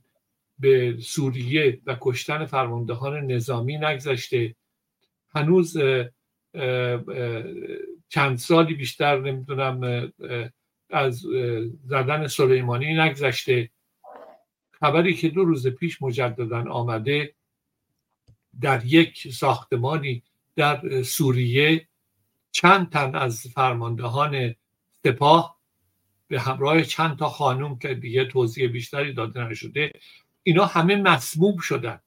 به سوریه و کشتن فرماندهان نظامی نگذشته، هنوز چند سالی بیشتر نمیدونم از زدن سلیمانی نگذشته. خبری که 2 روز پیش مجددا آمده در یک ساختمانی در سوریه چند تن از فرماندهان سپاه به همراه چند تا خانم که دیگه توضیح بیشتری داده نشده، اینا همه مسموم شدن.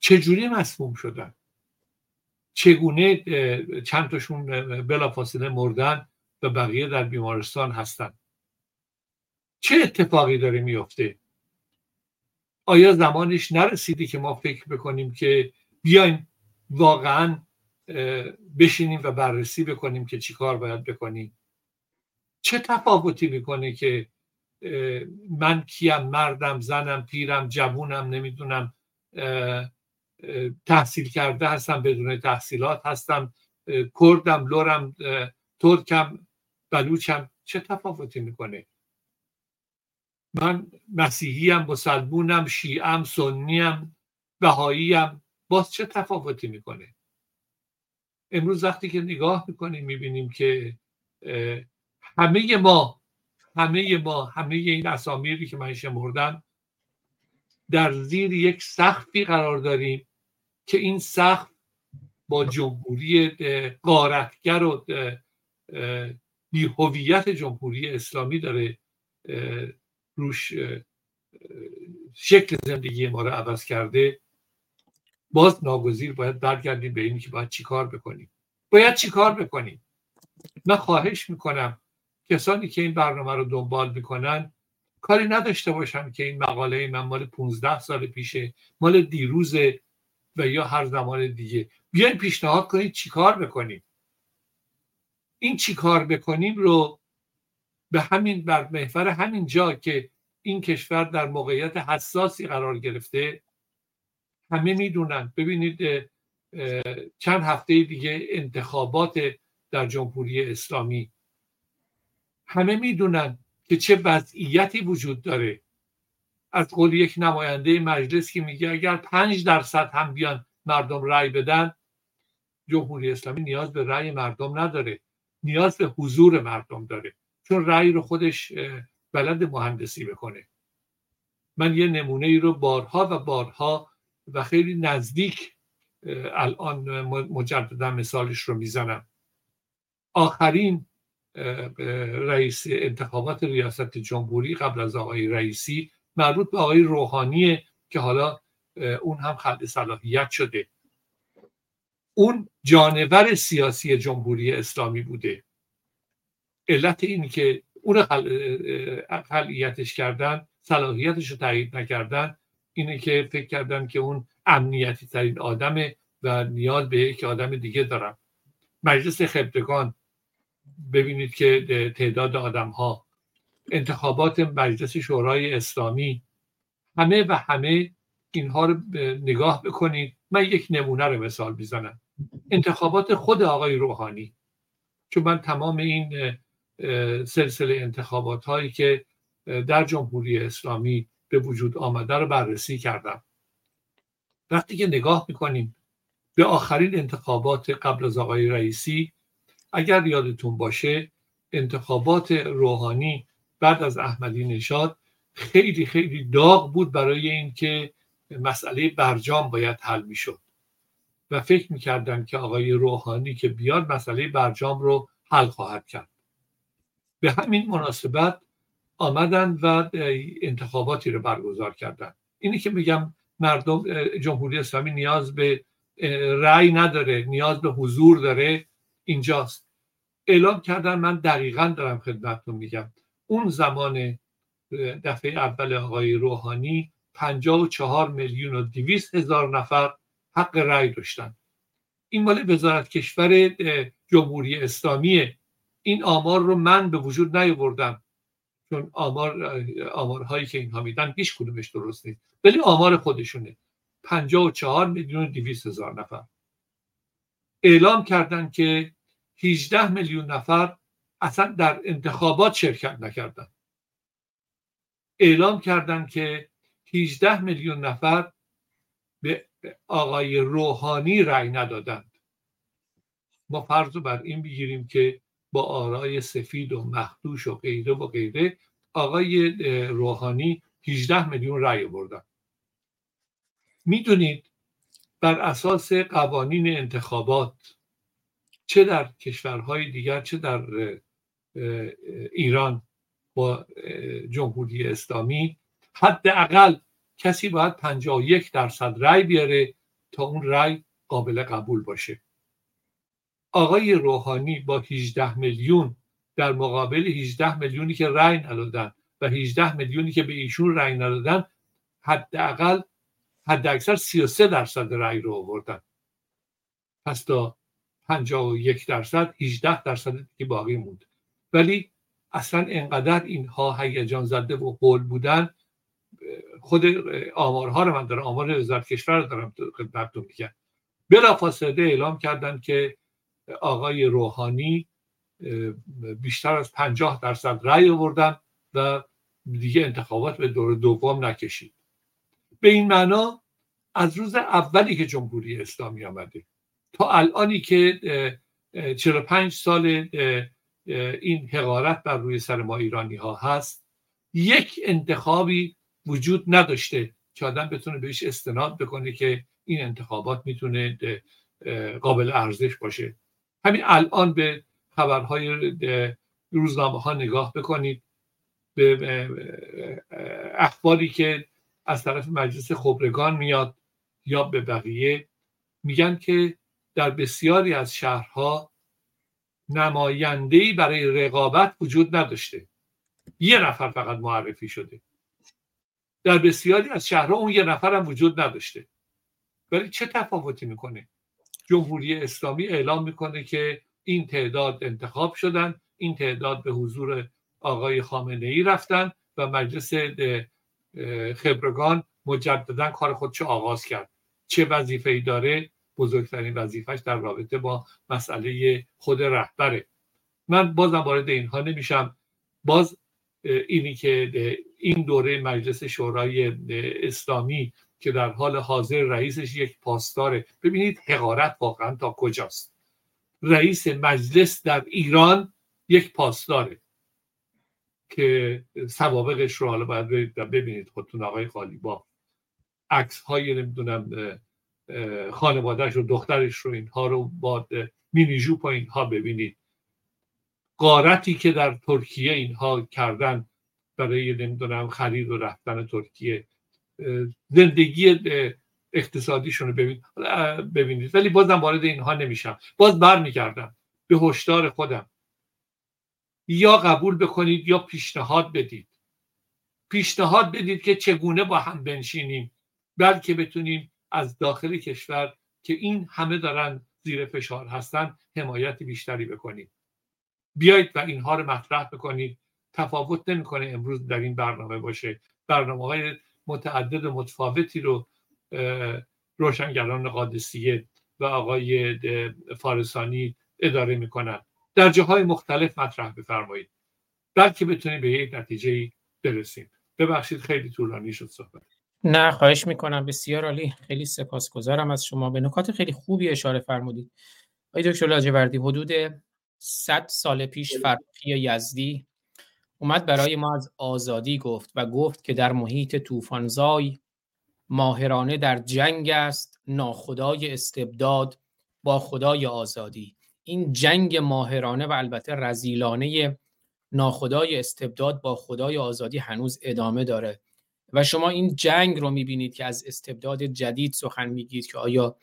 چجوری مسموم شدن؟ چگونه چند تاشون بلافاصله مردن و بقیه در بیمارستان هستن؟ چه اتفاقی داره میفته؟ آیا زمانش نرسیده که ما فکر بکنیم که بیایم واقعاً بشینیم و بررسی بکنیم که چی کار باید بکنیم؟ چه تفاوتی میکنه که من کیم، مردم، زنم، پیرم، جوونم، نمیدونم تحصیل کرده هستم، بدون تحصیلات هستم، کردم، لورم، ترکم، بلوچم، چه تفاوتی میکنه؟ من مسیحیم، مسلمونم، شیعم، سنیم، بهاییم، باز چه تفاوتی میکنه؟ امروز وقتی که نگاه میکنیم میبینیم که همه ما همه این اسامیری که من شمردم در زیر یک سقفی قرار داریم که این سقف با جمهوری غارتگر و بی‌هویت جمهوری اسلامی داره روش شکل زندگی ما رو عوض کرده. باز ناگزیر باید برگردیم به اینی که باید چی کار بکنیم. من خواهش میکنم کسانی که این برنامه رو دنبال میکنن کاری نداشته باشن که این مقاله من مال 15 سال پیشه، مال دیروزه و یا هر زمان دیگه. بیاین پیشنهاد کنید چی کار بکنیم. این چی کار بکنیم رو به همین بر محور همین جا که این کشور در موقعیت حساسی قرار گرفته همه میدونن. ببینید چند هفته دیگه انتخابات در جمهوری اسلامی، همه میدونن که چه وضعیتی وجود داره. از قول یک نماینده مجلس که میگه اگر 5% هم بیان مردم رأی بدن، جمهوری اسلامی نیاز به رأی مردم نداره، نیاز به حضور مردم داره، چون رأی رو خودش بلد مهندسی بکنه. من یه نمونه ای رو بارها و بارها و خیلی نزدیک الان مجددا مثالش رو میزنم. آخرین رئیس انتخابات ریاست جمهوری قبل از آقای رئیسی مربوط به آقای روحانیه که حالا اون هم خلع صلاحیت شده. اون جانور سیاسی جمهوری اسلامی بوده. علت این که اون خلعیتش کردن، صلاحیتش رو تایید نکردن، اینه که فکر کردن که اون امنیتی ترین آدمه و نیاز به یک آدم دیگه دارم. مجلس خبرگان ببینید که تعداد آدم ها، انتخابات مجلس شورای اسلامی، همه و همه اینها رو نگاه بکنید. من یک نمونه رو مثال میزنم، انتخابات خود آقای روحانی، چون من تمام این سلسله انتخابات هایی که در جمهوری اسلامی به وجود آمده رو بررسی کردم. وقتی که نگاه میکنیم به آخرین انتخابات قبل از آقای رئیسی، اگر یادتون باشه انتخابات روحانی بعد از احمدی نژاد خیلی خیلی داغ بود برای این که مسئله برجام باید حل میشد و فکر میکردن که آقای روحانی که بیاد مسئله برجام رو حل خواهد کرد. به همین مناسبت آمدن و انتخاباتی رو برگزار کردن. اینی که میگم مردم جمهوری اسلامی نیاز به رأی نداره، نیاز به حضور داره، اینجاست. اعلام کردن، من دقیقاً دارم خدمتتون میگم، اون زمان دفعه اول آقای روحانی 54,200,000 نفر حق رأی داشتن. این مال وزارت کشور جمهوری اسلامیه. این آمار رو من به وجود نیاوردم، چون آمارهایی که اینها میدن هیچ کدومش درست نیست، ولی آمار خودشونه. 54,200,000 نفر اعلام کردن که 18,000,000 نفر اصلا در انتخابات شرکت نکردن. اعلام کردن که 18,000,000 نفر به آقای روحانی رأی ندادند. ما فرض رو بر این بگیریم که با آرای سفید و مخدوش و غیره و غیره آقای روحانی 18,000,000 رأی آوردن. میدونید بر اساس قوانین انتخابات چه در کشورهای دیگر چه در ایران با جمهوری اسلامی حداقل کسی باید 51% رأی بیاره تا اون رأی قابل قبول باشه. آقای روحانی با 18,000,000 در مقابل 18,000,000 که رأی ندادن و 18,000,000 که به ایشون رأی ندادن، حداقل حداکثر 33% رأی رو آوردن. پس تا 51% 18% که باقی موند. ولی اصلا انقدر اینها هیجان زده و قول بودن، خود آمارها رو من دارم، آمار وزارت کشور رو دارم خدمتتون میگم. بلافاصله اعلام کردن که آقای روحانی بیشتر از 50% رأی آوردن و دیگه انتخابات به دور دوم نکشید. به این معنا از روز اولی که جمهوری اسلامی آمده تا الانی که 45 سال این حقارت بر روی سر ما ایرانی ها هست، یک انتخابی وجود نداشته که آدم بتونه بهش استناد بکنه که این انتخابات میتونه قابل ارزش باشه. همین الان به خبرهای روزنامه ها نگاه بکنید، به اخباری که از طرف مجلس خبرگان میاد یا به بقیه، میگن که در بسیاری از شهرها نمایندهی برای رقابت وجود نداشته، یه نفر فقط معرفی شده. در بسیاری از شهرها اون یه نفر هم وجود نداشته. ولی چه تفاوتی میکنه؟ جمهوری اسلامی اعلام میکنه که این تعداد انتخاب شدن، این تعداد به حضور آقای خامنه‌ای رفتن و مجلس خبرگان مجددا کار خودش آغاز کرد. چه وظیفه‌ای داره؟ بزرگترین وظیفهش در رابطه با مسئله خود رهبره. من بازم وارد اینها نمیشم. باز اینی که این دوره مجلس شورای اسلامی که در حال حاضر رئیسش یک پاسداره، ببینید حقارت واقعا تا کجاست. رئیس مجلس در ایران یک پاسداره که سوابقش رو حالا باید ببینید، خودتون آقای قالیباف، عکس‌های نمیدونم خانواده‌اش و دخترش رو، اینها رو با مینی ژوپ و اینها ببینید. غارتی که در ترکیه اینها کردن برای نمیدونم خرید و رفتن ترکیه، زندگی اقتصادیشون رو ببینید. ولی بازم وارد اینها نمیشم، باز برمیگردم به هشدار خودم، یا قبول بکنید یا پیشنهاد بدید. پیشنهاد بدید که چگونه با هم بنشینیم، بلکه بتونیم از داخل کشور که این همه دارن زیر فشار هستن حمایت بیشتری بکنید. بیایید و اینها رو مطرح بکنید. تفاوت نمی‌کنه امروز در این برنامه باشه، برنامه‌های متعدد و متفاوتی رو روشنگران قادسیه و آقای فارسانی اداره میکنن، در جاهای مختلف مطرح بفرمایید، بلکه بتونیم به یک نتیجه‌ای برسیم. ببخشید خیلی طولانی شد صحبت. نه خواهش میکنم، بسیار عالی، خیلی سپاسگزارم از شما. به نکات خیلی خوبی اشاره فرمودید آقای دکتر لاجوردی. حدود 100 سال پیش فرخی یزدی اومد برای ما از آزادی گفت و گفت که در محیط طوفان‌زای ماهرانه در جنگ است ناخدای استبداد با خدای آزادی. این جنگ ماهرانه و البته رذیلانه ناخدای استبداد با خدای آزادی هنوز ادامه داره و شما این جنگ رو میبینید که از استبداد جدید سخن میگید که آیا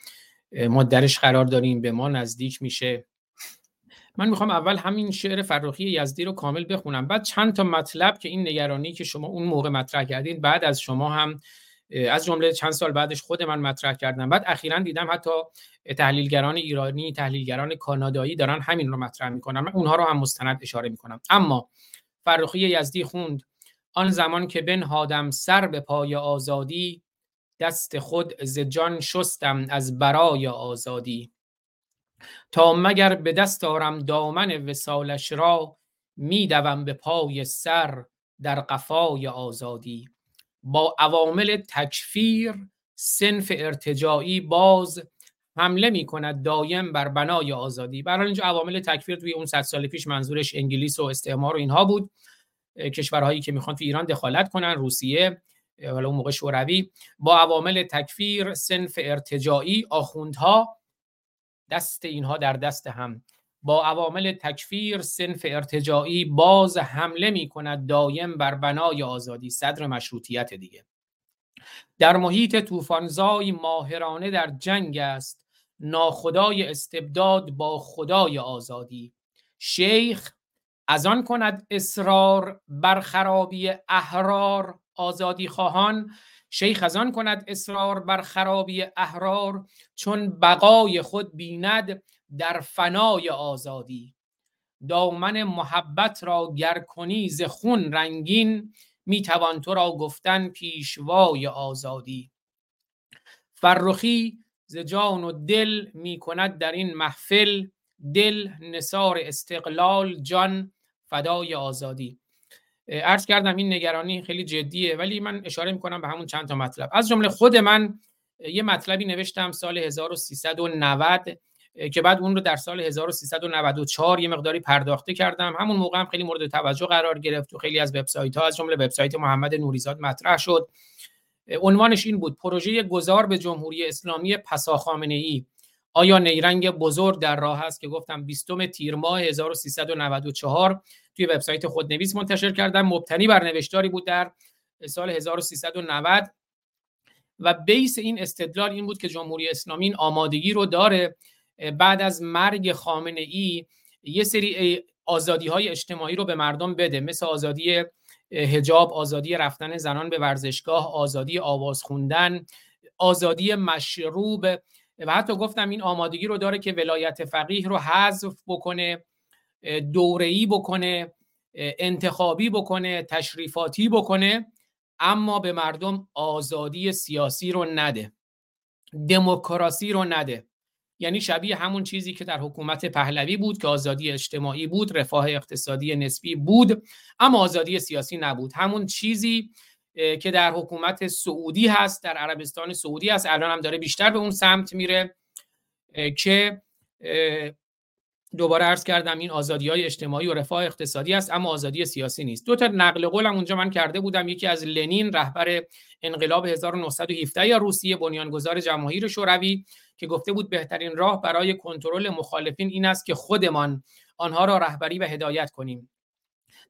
ما درش قرار داریم، به ما نزدیک میشه. من میخوام اول همین شعر فرخی یزدی رو کامل بخونم، بعد چند تا مطلب که این نگرانی که شما اون موقع مطرح کردین بعد از شما هم از جمله چند سال بعدش خود من مطرح کردم. بعد اخیراً دیدم حتی تحلیلگران ایرانی، تحلیلگران کانادایی دارن همین رو مطرح میکنن، من اونها رو هم مستند اشاره میکنم. اما فرخی یزدی خوند: آن زمان که بنهادم سر به پای آزادی، دست خود ز جان شستم از برای آزادی. تا مگر به دست آرم دامن وصالش را، میدوم به پای سر در قفای آزادی. با عوامل تکفیر صنف ارتجاعی باز حمله میکند دایم بر بنای آزادی. به هر حال اینجا عوامل تکفیر توی اون 100 سال پیش منظورش انگلیس و استعمار و اینها بود، کشورهایی که میخوان تو ایران دخالت کنن، روسیه، ولی اون موقع شوروی. با عوامل تکفیر صنف ارتجاعی، آخوندها، دست اینها در دست هم. با عوامل تکفیر صنف ارتجاعی باز حمله میکند دایم بر بنای آزادی، صدر مشروطیت دیگه. در محیط طوفان‌زای ماهرانه در جنگ است ناخدای استبداد با خدای آزادی. شیخ از آن کند اصرار بر خرابی احرار آزادی خواهان، شیخ از آن کند اصرار بر خرابی احرار، چون بقای خود بیند در فنای آزادی. دامن محبت را گر کنی ز خون رنگین، میتوان تو را گفتن پیشوای آزادی. فرخی ز جان و دل میکند در این محفل، دل نثار استقلال، جان فدای آزادی. عرض کردم این نگرانی خیلی جدیه، ولی من اشاره میکنم به همون چند تا مطلب. از جمله خود من یه مطلبی نوشتم سال 1390 که بعد اون رو در سال 1394 یه مقداری پرداخته کردم. همون موقع هم خیلی مورد توجه قرار گرفت و خیلی از وبسایت‌ها، از جمله وبسایت محمد نوریزاد مطرح شد. عنوانش این بود: پروژه گذار به جمهوری اسلامی پسا خامنه‌ای، آیا نیرنگ بزرگ در راه است؟ که گفتم 20 تیر ماه 1394 توی وبسایت خودنویس منتشر کردم، مبتنی بر نوشتاری بود در سال 1390 و بیس این استدلال این بود که جمهوری اسلامی این آمادگی رو داره بعد از مرگ خامنه‌ای یه سری آزادی‌های اجتماعی رو به مردم بده، مثل آزادی حجاب، آزادی رفتن زنان به ورزشگاه، آزادی آواز خوندن، آزادی مشروب، و حتی گفتم این آمادگی رو داره که ولایت فقیه رو حذف بکنه، دوره‌ای بکنه، انتخابی بکنه، تشریفاتی بکنه، اما به مردم آزادی سیاسی رو نده، دموکراسی رو نده. یعنی شبیه همون چیزی که در حکومت پهلوی بود که آزادی اجتماعی بود، رفاه اقتصادی نسبی بود، اما آزادی سیاسی نبود. همون چیزی که در حکومت سعودی هست، در عربستان سعودی هست، الان هم داره بیشتر به اون سمت میره که دوباره عرض کردم این آزادی‌های اجتماعی و رفاه اقتصادی است اما آزادی سیاسی نیست. دو تا نقل قولم اونجا من کرده بودم، یکی از لنین رهبر انقلاب 1917 یا روسیه بنیانگذار جماهیر شوروی که گفته بود بهترین راه برای کنترل مخالفین این است که خودمان آنها را رهبری و هدایت کنیم.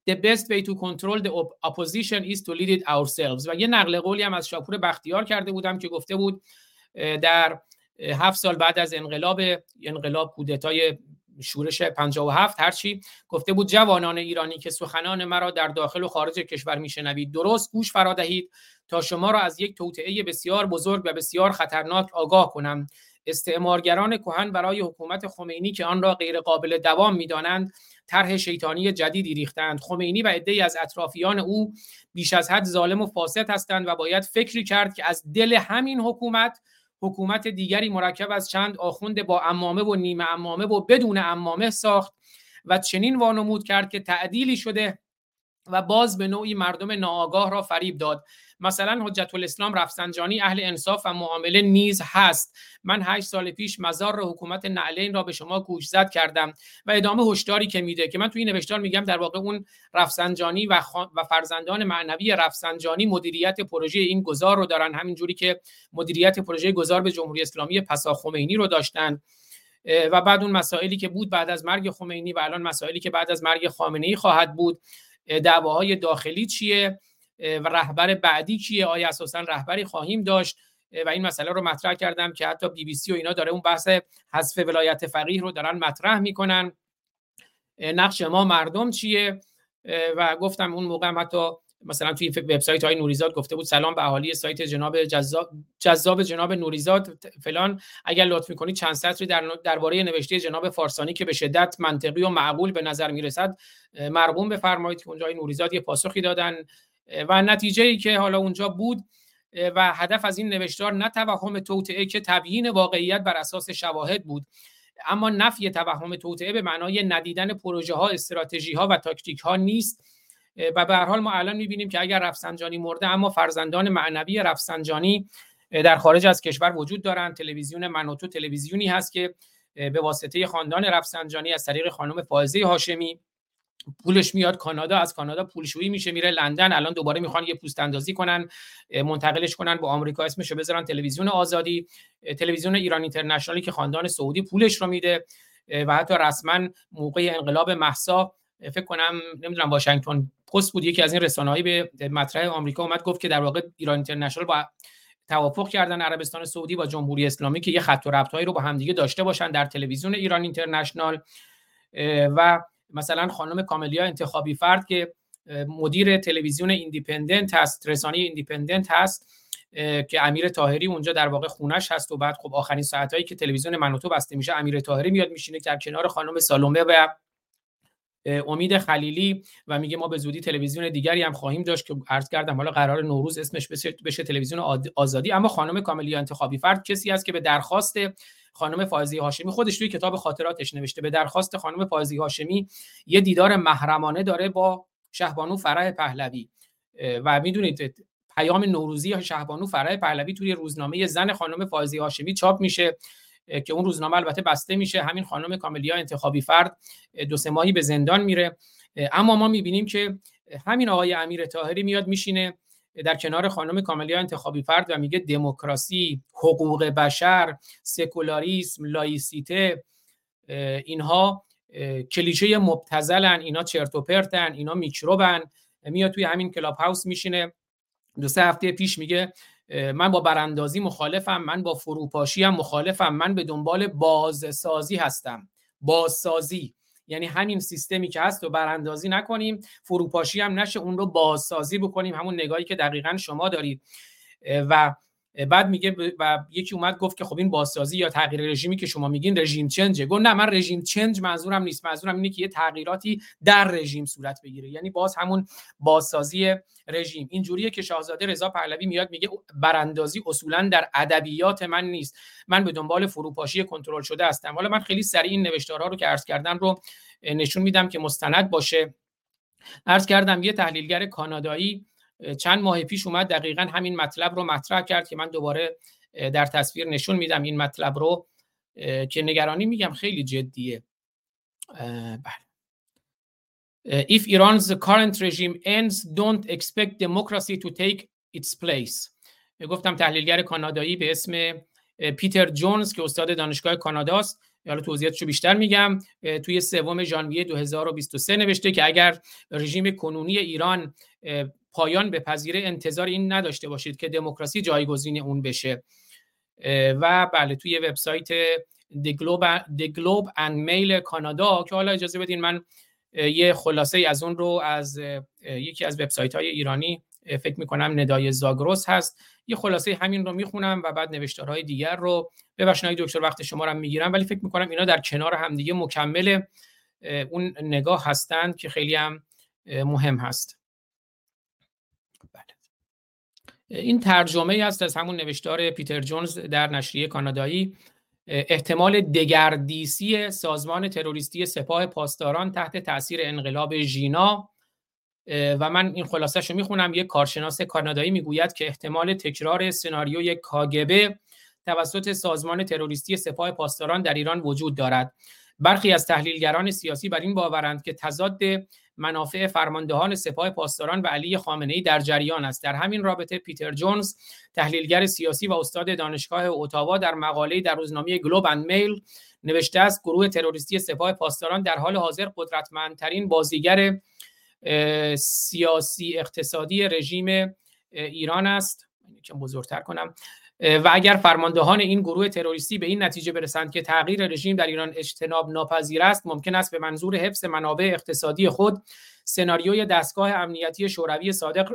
The best way to control the opposition is to lead it ourselves. و یه نقل قولی هم از شاپور بختیار کرده بودم که گفته بود در 7 سال بعد از انقلاب کودتای شورش 57 هرچی گفته بود جوانان ایرانی که سخنان مرا در داخل و خارج کشور میشنوید درست گوش فرا دهید تا شما را از یک توطئه بسیار بزرگ و بسیار خطرناک آگاه کنم. استعمارگران کهن برای حکومت خمینی که آن را غیر قابل دوام میدانند طرح شیطانی جدیدی ریختند. خمینی و عده‌ای از اطرافیان او بیش از حد ظالم و فاسد هستند و باید فکری کرد که از دل همین حکومت دیگری مرکب از چند آخوند با عمامه و نیمه عمامه و بدون عمامه ساخت و چنین وانمود کرد که تعدیلی شده و باز به نوعی مردم ناآگاه را فریب داد. مثلا حجت الاسلام رفسنجانی اهل انصاف و معامله نیز هست. من 8 سال پیش مزار حکومت نعلین را به شما گوشزد کردم و ادامه هشداری که میده که من توی نوشتار میگم در واقع اون رفسنجانی و فرزندان معنوی رفسنجانی مدیریت پروژه این گذار رو دارن، همین جوری که مدیریت پروژه گذار به جمهوری اسلامی پسا خمینی رو داشتن و بعد اون مسائلی که بود بعد از مرگ خمینی و الان مسائلی که بعد از مرگ خامنه ای خواهد بود. دعواهای داخلی چیه و رهبر بعدی کیه، آیا اساسا رهبری خواهیم داشت و این مسئله رو مطرح کردم که حتی BBC و اینا داره اون بحث حذف ولایت فقیه رو دارن مطرح میکنن. نقش ما مردم چیه و گفتم اون موقع حتی مثلا توی وبسایت های نوریزاد گفته بود سلام به اهالی سایت جناب جذاب جناب نوریزاد فلان، اگر لطف میکنید چند سطری درباره نوشته جناب فارسانی که به شدت منطقی و معقول به نظر میرسد مرقوم بفرمایید که اونجا نوریزاد یه پاسخی دادن و نتیجه‌ای که حالا اونجا بود و هدف از این نوشتار نه توهم توطئه که تبیین واقعیت بر اساس شواهد بود اما نفی توهم توطئه به معنای ندیدن پروژه ها، استراتژی ها و تاکتیک ها نیست. و به هر حال ما الان می‌بینیم که اگر رفسنجانی مرده اما فرزندان معنوی رفسنجانی در خارج از کشور وجود دارند. تلویزیون منوتو تلویزیونی هست که به واسطه خاندان رفسنجانی از طریق خانم فائزه هاشمی پولش میاد کانادا، از کانادا پولشویی میشه میره لندن، الان دوباره میخوان یه پوست اندازی کنن منتقلش کنن به آمریکا، اسمشو بذارن تلویزیون آزادی، تلویزیون ایران اینترنشنالی که خاندان سعودی پولش رو میده و حتی رسما موقع انقلاب مهسا فکر کنم نمیدونم واشنگتن پست بود یکی از این رسانه‌ای به مطرح آمریکا اومد گفت که در واقع ایران اینترنشنال با توافق کردن عربستان سعودی با جمهوری اسلامی که یه خط و ربط‌هایی رو با همدیگه داشته باشن در تلویزیون ایران اینترنشنال. و مثلا خانم کاملیا انتخابی فرد که مدیر تلویزیون ایندیپندنت هست، رسانه ایندیپندنت هست که امیر طاهری اونجا در واقع خونش هست و بعد خب آخرین ساعتایی که تلویزیون منوتو بسته میشه امیر طاهری میاد میشینه در کنار خانم سالومه و امید خلیلی و میگه ما به زودی تلویزیون دیگری هم خواهیم داشت که عرض کردم حالا قرار نوروز اسمش بشه تلویزیون آزادی. اما خانم کاملیا انتخابی فرد کسی است که به درخواست خانم فائزه هاشمی، خودش توی کتاب خاطراتش نوشته، به درخواست خانم فائزه هاشمی یه دیدار محرمانه داره با شهبانو فرح پهلوی و میدونید پیام نوروزی شهبانو فرح پهلوی توی روزنامه زن خانم فائزه هاشمی چاپ میشه که اون روزنامه البته بسته میشه. همین خانم کاملیا انتخابی فرد 2-3 ماهی به زندان میره. اما ما میبینیم که همین آقای امیر طاهری میاد میشینه در کنار خانم کاملیا انتخابی فرد و میگه دموکراسی، حقوق بشر، سکولاریسم، لایسیته، اینها کلیشه مبتذلن، اینا چرت و پرتن، اینا میکروبن. میاد توی همین کلاب هاوس میشینه 2-3 هفته پیش میگه من با براندازی مخالفم، من با فروپاشی هم مخالفم، من به دنبال بازسازی هستم. بازسازی یعنی همین سیستمی که هست رو براندازی نکنیم، فروپاشی هم نشه، اون رو بازسازی بکنیم، همون نگاهی که دقیقاً شما دارید. و بعد میگه و یکی اومد گفت که خب این بازسازی یا تغییر رژیمی که شما میگین رژیم چنجه. گفت نه، من رژیم چنج منظورم نیست، منظورم اینه که یه تغییراتی در رژیم صورت بگیره، یعنی باز همون بازسازی رژیم. این جوریه که شاهزاده رضا پهلوی میاد میگه براندازی اصولا در ادبیات من نیست، من به دنبال فروپاشی کنترل شده هستم. حالا من خیلی سریع این نوشتارها رو که عرض کردم رو نشون میدم که مستند باشه. عرض کردم یه تحلیلگر کانادایی چند ماه پیش اومد دقیقاً همین مطلب رو مطرح کرد که من دوباره در تصویر نشون میدم این مطلب رو، که نگرانی میگم خیلی جدیه. If Iran's current regime ends, don't expect democracy to take its place. گفتم تحلیلگر کانادایی به اسم پیتر جونز که استاد دانشگاه کاناداست، حالا توضیحاتش رو بیشتر میگم، توی 3 ژانویه 2023 نوشته که اگر رژیم کنونی ایران پایان بپذیره انتظار این نداشته باشید که دموکراسی جایگزین اون بشه. و بله توی وبسایت The Globe and Mail کانادا که حالا اجازه بدین من یه خلاصه از اون رو از یکی از وبسایت‌های ایرانی فکر می‌کنم ندای زاگرس هست، یه خلاصه همین رو میخونم و بعد نوشتارهای دیگر رو. ببخشید دکتر وقت شما رو میگیرم، ولی فکر می‌کنم اینا در کنار همدیگه مکمل اون نگاه هستند که خیلی هم مهم هست. این ترجمه ای است از همون نوشتار پیتر جونز در نشریه کانادایی. احتمال دگردیسی سازمان تروریستی سپاه پاسداران تحت تأثیر انقلاب ژینا. و من این خلاصه‌شو میخونم. یک کارشناس کانادایی میگوید که احتمال تکرار سناریوی کاگبه توسط سازمان تروریستی سپاه پاسداران در ایران وجود دارد. برخی از تحلیلگران سیاسی بر این باورند که تضاد منافع فرماندهان سپاه پاسداران و علی خامنه‌ای در جریان است. در همین رابطه پیتر جونز تحلیلگر سیاسی و استاد دانشگاه اتاوا در مقاله‌ای در روزنامه گلوب اند میل نوشته است گروه تروریستی سپاه پاسداران در حال حاضر قدرتمندترین بازیگر سیاسی اقتصادی رژیم ایران است. یکم بزرگتر کنم. و اگر فرماندهان این گروه تروریستی به این نتیجه برسند که تغییر رژیم در ایران اجتناب ناپذیر است، ممکن است به منظور حفظ منابع اقتصادی خود سناریوی دستگاه امنیتی شوروی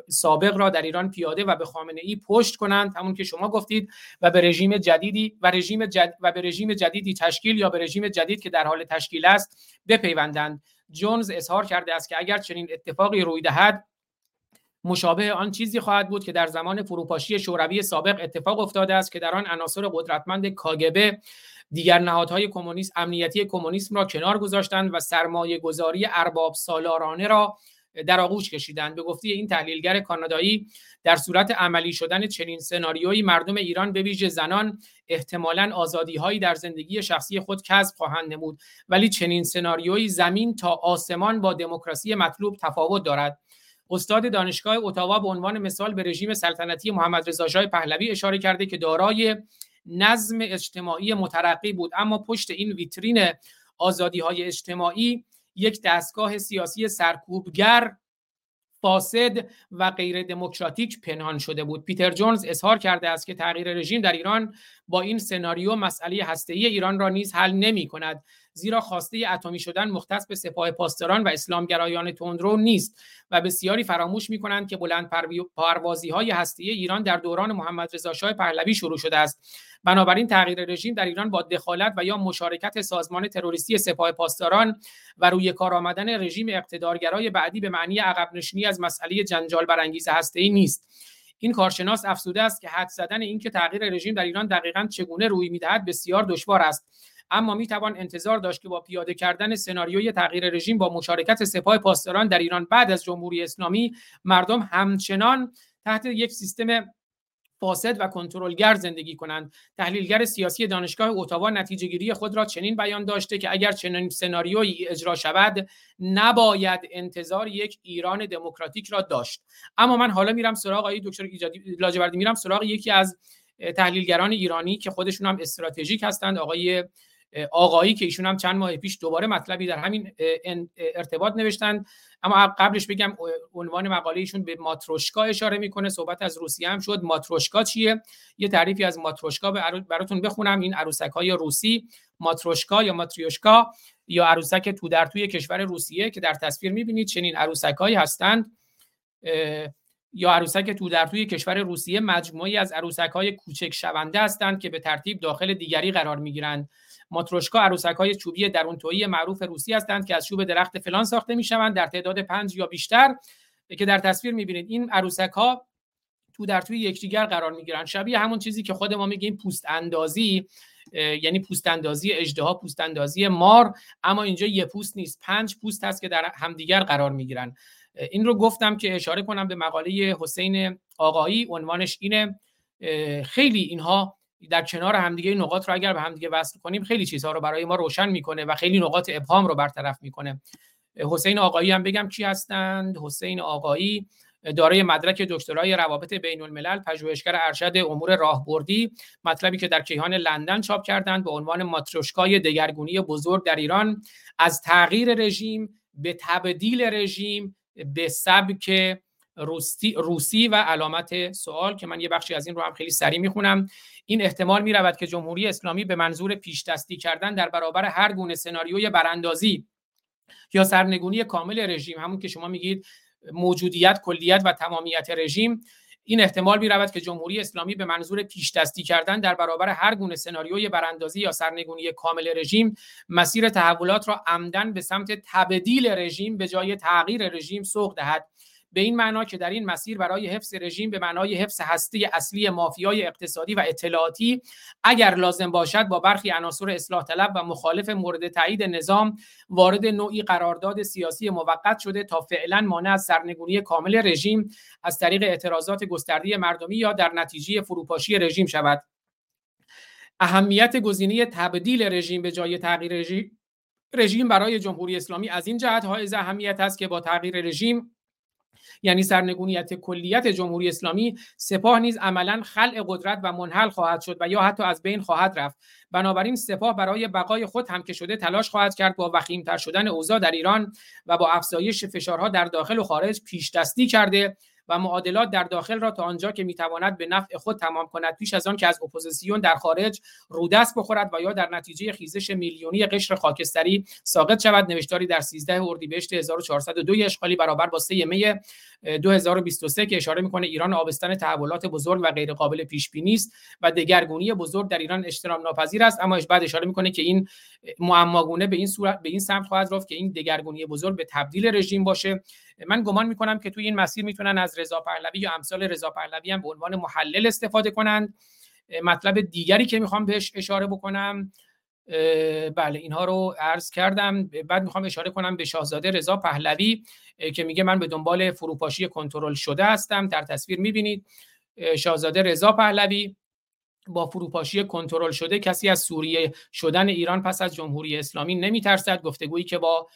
سابق را در ایران پیاده و به خامنه ای پشت کنند، همون که شما گفتید، و به رژیم جدیدی تشکیل یا به رژیم جدید که در حال تشکیل است بپیوندند. جونز اظهار کرده است که اگر چنین اتفاقی روی دهد مشابه آن چیزی خواهد بود که در زمان فروپاشی شوروی سابق اتفاق افتاده است که در آن عناصر قدرتمند کاگبه دیگر نهادهای کمونیست امنیتی کمونیسم را کنار گذاشتند و سرمایه‌گذاری ارباب سالارانه را در آغوش کشیدند. به گفته این تحلیلگر کانادایی در صورت عملی شدن چنین سناریویی مردم ایران به ویژه زنان احتمالاً آزادی‌هایی در زندگی شخصی خود کسب خواهند نمود، ولی چنین سناریویی زمین تا آسمان با دموکراسی مطلوب تفاوت دارد. استاد دانشگاه اتاوا به عنوان مثال به رژیم سلطنتی محمد رضا شاه پهلوی اشاره کرده که دارای نظم اجتماعی مترقی بود، اما پشت این ویترین آزادی‌های اجتماعی یک دستگاه سیاسی سرکوبگر، فاسد و غیر دموکراتیک پنهان شده بود. پیتر جونز اظهار کرده است که تغییر رژیم در ایران با این سناریو مسئله هسته‌ای ایران را نیز حل نمی‌کند، زیرا خواسته اتمی شدن مختص به سپاه پاسداران و اسلامگرایان تندرو نیست و بسیاری فراموش می‌کنند که بلند پروازی‌های هسته‌ای ایران در دوران محمد رضا شاه پهلوی شروع شده است. بنابراین تغییر رژیم در ایران با دخالت و یا مشارکت سازمان تروریستی سپاه پاسداران و روی کار آمدن رژیم اقتدارگرای بعدی به معنی عقب نشینی از مسئله جنجال برانگیز هسته‌ای نیست. این کارشناس افسوده است که حد زدن اینکه تغییر رژیم در ایران دقیقاً چگونه روی می‌دهد بسیار دشوار است، اما میتوان انتظار داشت که با پیاده کردن سناریوی تغییر رژیم با مشارکت سپاه پاسداران در ایران بعد از جمهوری اسلامی مردم همچنان تحت یک سیستم فاسد و کنترلگر زندگی کنند. تحلیلگر سیاسی دانشگاه اتاوا نتیجه‌گیری خود را چنین بیان داشته که اگر چنین سناریویی اجرا شود نباید انتظار یک ایران دموکراتیک را داشت. اما من حالا میرم سراغ آقای دکتر لاجوردی، میرم سراغ یکی از تحلیلگران ایرانی که خودشون هم استراتژیک هستند، آقایی که ایشون هم چند ماه پیش دوباره مطلبی در همین ارتباط نوشتند. اما قبلش بگم عنوان مقاله ایشون به ماتروشکا اشاره میکنه، صحبت از روسیه هم شد. ماتروشکا چیه؟ یه تعریفی از ماتروشکا براتون بخونم. این عروسک‌های روسی، ماتروشکا یا ماتریوشکا یا عروسک تو در توی کشور روسیه که در تصویر میبینید چنین عروسک‌هایی هستند یا عروسک تو در توی کشور روسیه مجموعی از عروسک‌های کوچک شونده هستند که به ترتیب داخل دیگری قرار می‌گیرند. ماتروشکا عروسک‌های چوبی درون‌تویی معروف روسی هستند که از چوب درخت فلان ساخته می‌شوند در تعداد 5 یا بیشتر که در تصویر می‌بینید. این عروسک‌ها تو در توی یکدیگر قرار می‌گیرند، شبیه همون چیزی که خود ما میگیم پوست اندازی، یعنی پوست اندازی اژدها، پوست اندازی مار، اما اینجا یه پوست نیست، 5 پوست هست که در همدیگر قرار می‌گیرند. این رو گفتم که اشاره کنم به مقاله حسین آقایی، عنوانش اینه. خیلی اینها در کنار همدیگه، نقاط رو اگر به همدیگه وصل کنیم خیلی چیزها رو برای ما روشن میکنه و خیلی نقاط ابهام رو برطرف میکنه. حسین آقایی هم بگم کی هستند. حسین آقایی دارای مدرک دکترای روابط بین الملل، پژوهشگر ارشد امور راهبردی، مطلبی که در کیهان لندن چاپ کردند به عنوان ماتروشکای دگرگونی بزرگ در ایران، از تغییر رژیم به تبدیل رژیم به سبک روسی و علامت سوال، که من یه بخشی از این رو هم خیلی سریع میخونم. این احتمال میرود که جمهوری اسلامی به منظور پیش دستی کردن در برابر هر گونه سناریوی براندازی یا سرنگونی کامل رژیم، همون که شما میگید موجودیت، کلیت و تمامیت رژیم، این احتمال میرود که جمهوری اسلامی به منظور پیش دستی کردن در برابر هر گونه سناریوی براندازی یا سرنگونی کامل رژیم مسیر تحولات را عمدن به سمت تبدیل رژیم به جای تغییر رژیم سوق دهد، به این معنا که در این مسیر برای حفظ رژیم به معنای حفظ هسته اصلی مافیای اقتصادی و اطلاعاتی اگر لازم باشد با برخی عناصر اصلاح طلب و مخالف مورد تایید نظام وارد نوعی قرارداد سیاسی موقت شده تا فعلا مانع از سرنگونی کامل رژیم از طریق اعتراضات گسترده مردمی یا در نتیجه فروپاشی رژیم شود. اهمیت گزینه تبدیل رژیم به جای تغییر رژیم برای جمهوری اسلامی از این جهت حائز اهمیت است که با تغییر رژیم، یعنی سرنگونیت کلیت جمهوری اسلامی، سپاه نیز عملاً خلع قدرت و منحل خواهد شد و یا حتی از بین خواهد رفت. بنابراین سپاه برای بقای خود هم که شده تلاش خواهد کرد با وخیم‌تر شدن اوضاع در ایران و با افزایش فشارها در داخل و خارج پیش دستی کرده و معادلات در داخل را تا آنجا که میتواند به نفع خود تمام کند پیش از آن که از اپوزیسیون در خارج رودست بخورد و یا در نتیجه خیزش میلیونی قشر خاکستری ساقط شود. نوشتاری در 13 اردیبهشت 1402 اشغالی برابر با 3 می 2023 که اشاره میکنه ایران آبستن تحولات بزرگ و غیر قابل پیش بینی است و دگرگونی بزرگ در ایران اجتناب ناپذیر است، اما بعد اشاره میکنه که این معماگونه به این صورت به این سمت خواهد رفت که این دگرگونی بزرگ به تبدیل رژیم باشه. من گمان میکنم که توی این مسیر میتونن از رضا پهلوی یا امثال رضا پهلوی هم به عنوان محلل استفاده کنند. مطلب دیگری که میخوام بهش اشاره بکنم، بله اینها رو عرض کردم. بعد میخوام اشاره کنم به شاهزاده رضا پهلوی که میگه من به دنبال فروپاشی کنترل شده هستم. در تصویر میبینید شاهزاده رضا پهلوی با فروپاشی کنترل شده. کسی از سوریه شدن ایران پس از جمهوری اسلامی نمیترسد. گفتگویی که با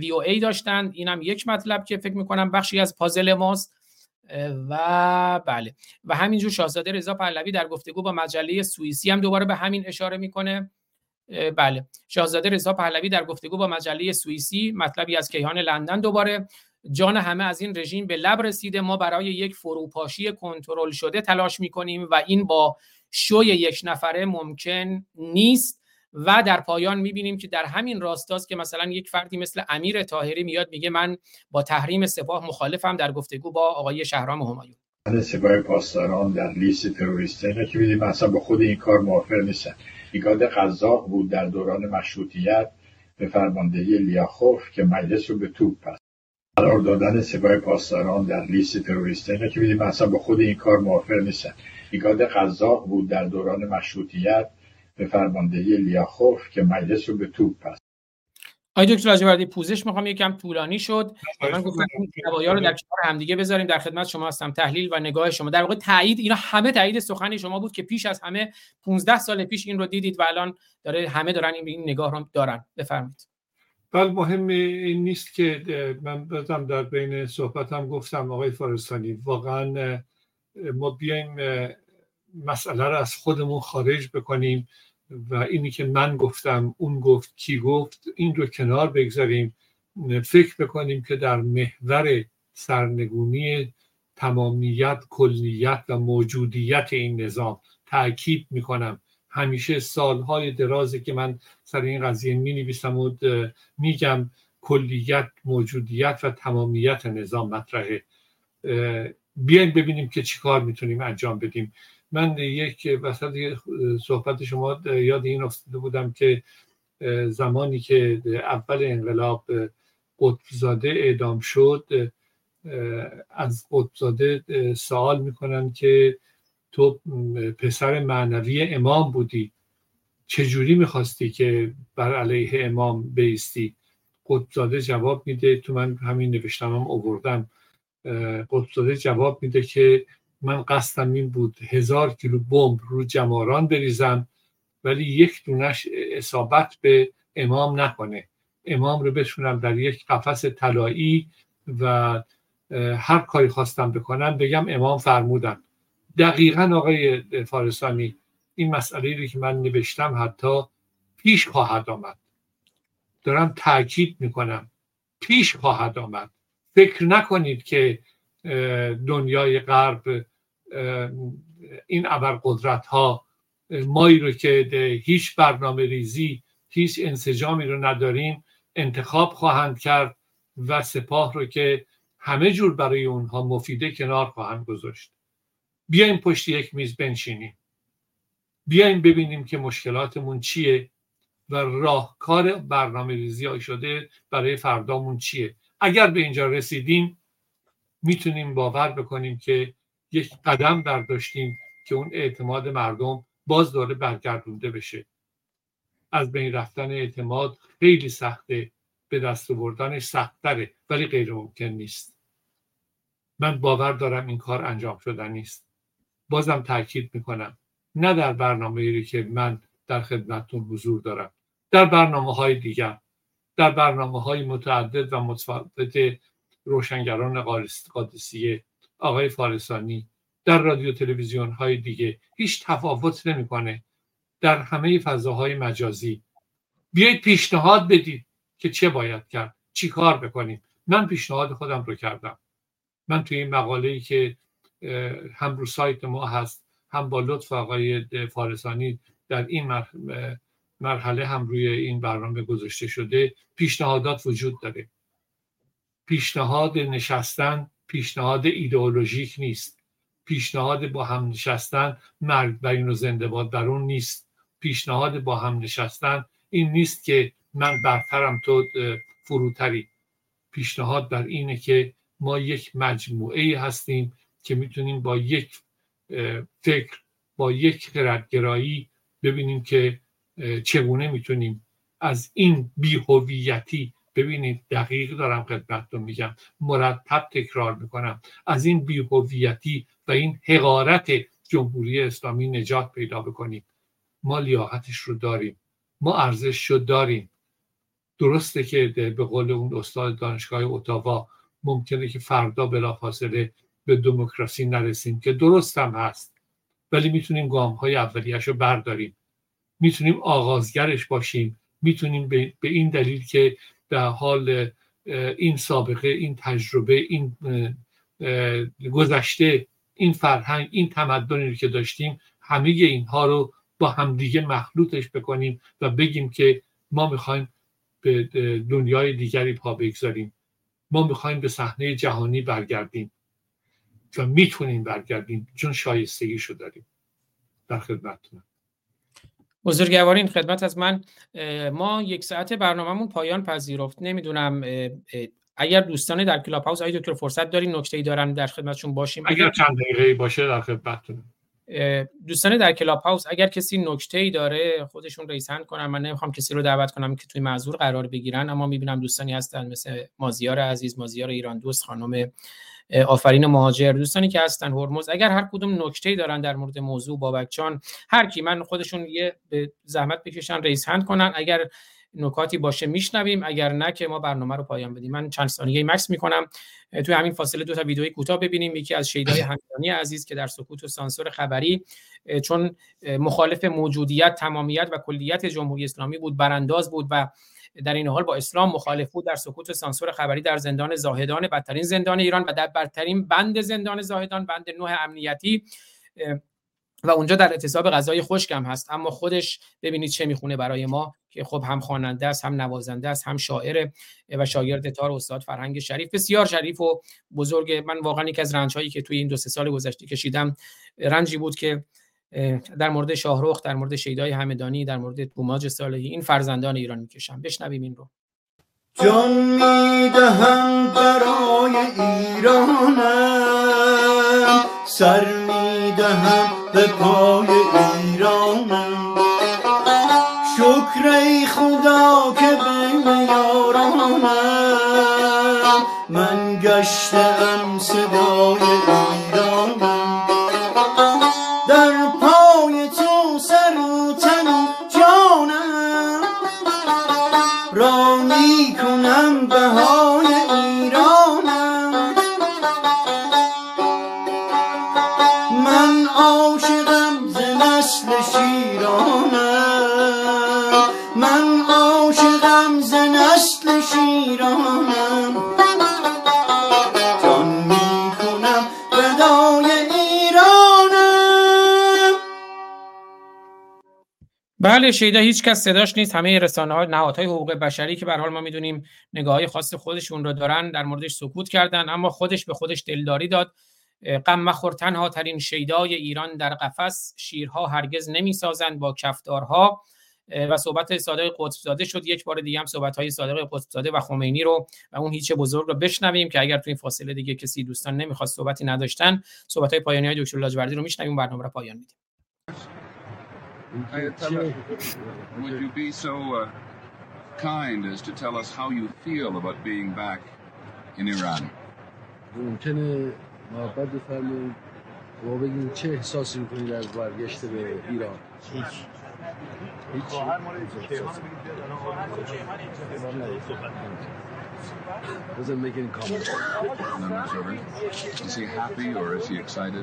VOA داشتن، اینم یک مطلب که فکر میکنم بخشی از پازل ماست. و بله و همینجور شاهزاده رضا پهلوی در گفتگو با مجله سوئیسی هم دوباره به همین اشاره میکنه. بله شاهزاده رضا پهلوی در گفتگو با مجله سوئیسی، مطلبی از کیهان لندن دوباره: جان همه از این رژیم به لب رسیده، ما برای یک فروپاشی کنترل شده تلاش میکنیم و این با شوی یک نفره ممکن نیست. و در پایان میبینیم که در همین راستاست که مثلا یک فردی مثل امیر طاهری میاد میگه من با تحریم سپاه مخالفم، در گفتگو با آقای شهرام همایون. سپاه پاسداران در لیست تروریست که میدیم اصلا با خود این کار موافق نیستن. ایگاد قزاق بود در دوران مشروطیت به فرماندهی لیاخوف که مجلس رو به توپ پس. قرار دادن سپاه پاسداران در لیست تروریست که میدیم اصلا با خود این کار موافق نیستن. ایگاد قزاق بود در دوران مشروطیت به فرماندهی لیاخوف که مجلس رو به توپ پس. آقای دکتر لاجوردی پوزش میخوام، یکم طولانی شد. من گفتم روایات رو در کنار همدیگه بذاریم. در خدمت شما هستم. تحلیل و نگاه شما در واقع تایید، اینا همه تایید سخن شما بود که پیش از همه 15 سال پیش این رو دیدید و الان داره همه دارن این نگاه رو دارن. بفرمایید. بله مهم این نیست که من بازم در بین صحبتم گفتم آقای فارستانی، واقعا ما بیایم مسئله رو از خودمون خارج بکنیم و اینی که من گفتم، اون گفت، کی گفت، این رو کنار بگذاریم، فکر بکنیم که در محور سرنگونی تمامیت، کلیت و موجودیت این نظام. تأکید میکنم همیشه سالهای درازه که من سر این قضیه مینویسم و میگم کلیت، موجودیت و تمامیت نظام مطرحه. بیاین ببینیم که چی کار میتونیم انجام بدیم. من یک وسط صحبت شما یاد این افتاده بودم که زمانی که اول انقلاب قطب‌زاده اعدام شد، از قطب‌زاده سوال میکنن که تو پسر معنوی امام بودی، چجوری میخواستی که بر علیه امام بیستی؟ قطب‌زاده جواب میده، تو من همین نوشتم هم آوردم، قطب‌زاده جواب میده که من قصدم این بود 1000 کیلو بمب رو جماران بریزم ولی یک دونش اصابت به امام نکنه، امام رو بشونم در یک قفس طلایی و هر کاری خواستم بکنم بگم امام فرمودن. دقیقاً آقای فارسانی این مسئله رو که من نوشتم حتی پیش خواهد آمد، دارم تاکید میکنم پیش خواهد آمد. فکر نکنید که دنیای غرب این ابرقدرت ها مایی رو که هیچ برنامه ریزی هیچ انسجامی رو نداریم انتخاب خواهند کرد و سپاه رو که همه جور برای اونها مفیده کنار خواهند گذاشت. بیایم پشت یک میز بنشینیم، بیایم ببینیم که مشکلاتمون چیه و راهکار برنامه ریزی شده برای فردامون چیه. اگر به اینجا رسیدیم میتونیم باور بکنیم که یک قدم برداشتیم که اون اعتماد مردم باز داره برگردونده بشه. از بین رفتن اعتماد خیلی سخته، به دست آوردنش سخت‌تره ولی غیر ممکن نیست. من باور دارم این کار انجام شدنی است. بازم تاکید میکنم نه در برنامه‌ای که من در خدمتتون حضور دارم، در برنامه‌های دیگر، در برنامه‌های متعدد و متفاوت روشنگران قادسیه، آقای فارسانی، در رادیو تلویزیون های دیگه، هیچ تفاوت نمیکنه، در همه فضاهای مجازی. بیایید پیشنهاد بدید که چه باید کرد، چی کار بکنیم. من پیشنهاد خودم رو کردم. من توی این مقاله‌ای که هم رو سایت ما هست هم با لطف آقای فارسانی در این مرحله هم روی این برنامه گذاشته شده، پیشنهادات وجود داره. پیشنهاد نشستن پیشنهاد ایدئولوژیک نیست، پیشنهاد با هم نشستن مرگ بر این و زنده باد بر اون نیست، پیشنهاد با هم نشستن این نیست که من برترم تو فروتری. پیشنهاد بر اینه که ما یک مجموعه هستیم که میتونیم با یک فکر، با یک خردگرایی ببینیم که چگونه میتونیم از این بی‌هویتی، ببینید دقیق دارم خدمتتون میگم، مرتب تکرار میکنم، از این بی‌هویتی و این حقارت جمهوری اسلامی نجات پیدا بکنیم. ما لیاقتش رو داریم، ما ارزشش رو داریم. درسته که به قول اون استاد دانشگاه اتاوا ممکنه که فردا بلافاصله به دموکراسی نرسیم که درستم هست، ولی میتونیم گام‌های اولیه‌اش رو برداریم، میتونیم آغازگرش باشیم، میتونیم به این دلیل که در حال این سابقه، این تجربه، این گذشته، این فرهنگ، این تمدنی رو که داشتیم همه اینها رو با همدیگه مخلوطش بکنیم و بگیم که ما میخوایم به دنیای دیگری پا بگذاریم، ما میخوایم به صحنه جهانی برگردیم و میتونیم برگردیم چون شایستگیش رو داریم. در خدمتتونم بزرگوارین. خدمت از من. ما یک ساعت برنامه‌مون پایان پذیرفت. نمیدونم اگر دوستان در کلاب هاوس آقای دکتر فرصت دارین نکته‌ای دارن در خدمتشون باشیم، اگر چند دقیقه‌ای باشه در خدمتتون. دوستان در کلاب هاوس اگر کسی نکته‌ای داره خودشون رئیس هند کنن، من نمیخوام کسی رو دعوت کنم که توی معذور قرار بگیرن، اما میبینم دوستانی هستن مثل مازیار عزیز، مازیار ایران دوست، خانم آفرین مهاجر، دوستانی که هستن هرمز، اگر هر کدوم نکته‌ای دارن در مورد موضوع، بابکچان، هر کی، من خودشون یه زحمت بکشن رئیس هند کنن، اگر نکاتی باشه میشنویم، اگر نه که ما برنامه رو پایان بدیم. من چند ثانیه‌ای مکس میکنم توی همین فاصله 2 تا ویدئوی کوتاه ببینیم، یکی از شیدای همدانی عزیز که در سکوت و سانسور خبری چون مخالف موجودیت، تمامیت و کلیت جمهوری اسلامی بود، برانداز بود و در این حال با اسلام مخالف بود، در سکوت و سانسور خبری در زندان زاهدان، بدترین زندان ایران و در برترین بند زندان زاهدان، بند 9 امنیتی، و اونجا در اعتصاب غذای خشکم هست، اما خودش ببینید چه میخونه برای ما که خب هم خواننده است، هم نوازنده است، هم شاعر و شاگرد تار استاد فرهنگ شریف، بسیار شریف و بزرگ. من واقعا یک از رنج‌هایی که توی این دو سه سال گذشته کشیدم رنجی بود که در مورد شاهرخ، در مورد شیدای همدانی، در مورد بوماج صالحی این فرزندان ایران میکشم. بشنویم این رو. جان میدهم برای ایرانم، سر میدهم به پای ایرانم، شکر ای خدا که بین یارانم، من گشتم صدای ایرانم، در پای تو سر و تن و جانم، رانی کنم بهای ایرانم، من عاشقم ز نسل شیرانم، من عاشقم ز نسل شیرانم، جان می کنم فدای ایرانم. بله، شیدا هیچ کس صداش نیست. همه رسانه‌ها، نهادهای حقوق بشری که به هر حال ما میدونیم نگاه‌های خاص خودشون رو دارن، در موردش سکوت کردن، اما خودش به خودش دلداری داد. غم مخور تنها ترین شیدای ایران در قفس، شیرها هرگز نمیسازند با کفتارها. و صحبت صادق قطب زاده شد. یک بار دیگه هم صحبت‌های صادق قطب زاده و خمینی رو و اون هیچ بزرگ رو بشنویم که اگر تو این فاصله دیگه کسی دوستان نمیخواد صحبتی نداشتن، صحبت‌های پایانی دکتر لاجوردی رو میشنویم، برنامه رو پایان میدیم. Would you be so kind as to tell us how you feel about being back in Iran? ممکنه محبت بفرمایید و بگید چه احساسی می‌کنید از برگشت به ایران؟ هر مورد کیهان بگید کیهان اینترنشنال صحبت کنید. Doesn't make any comment. Is he happy or is he excited?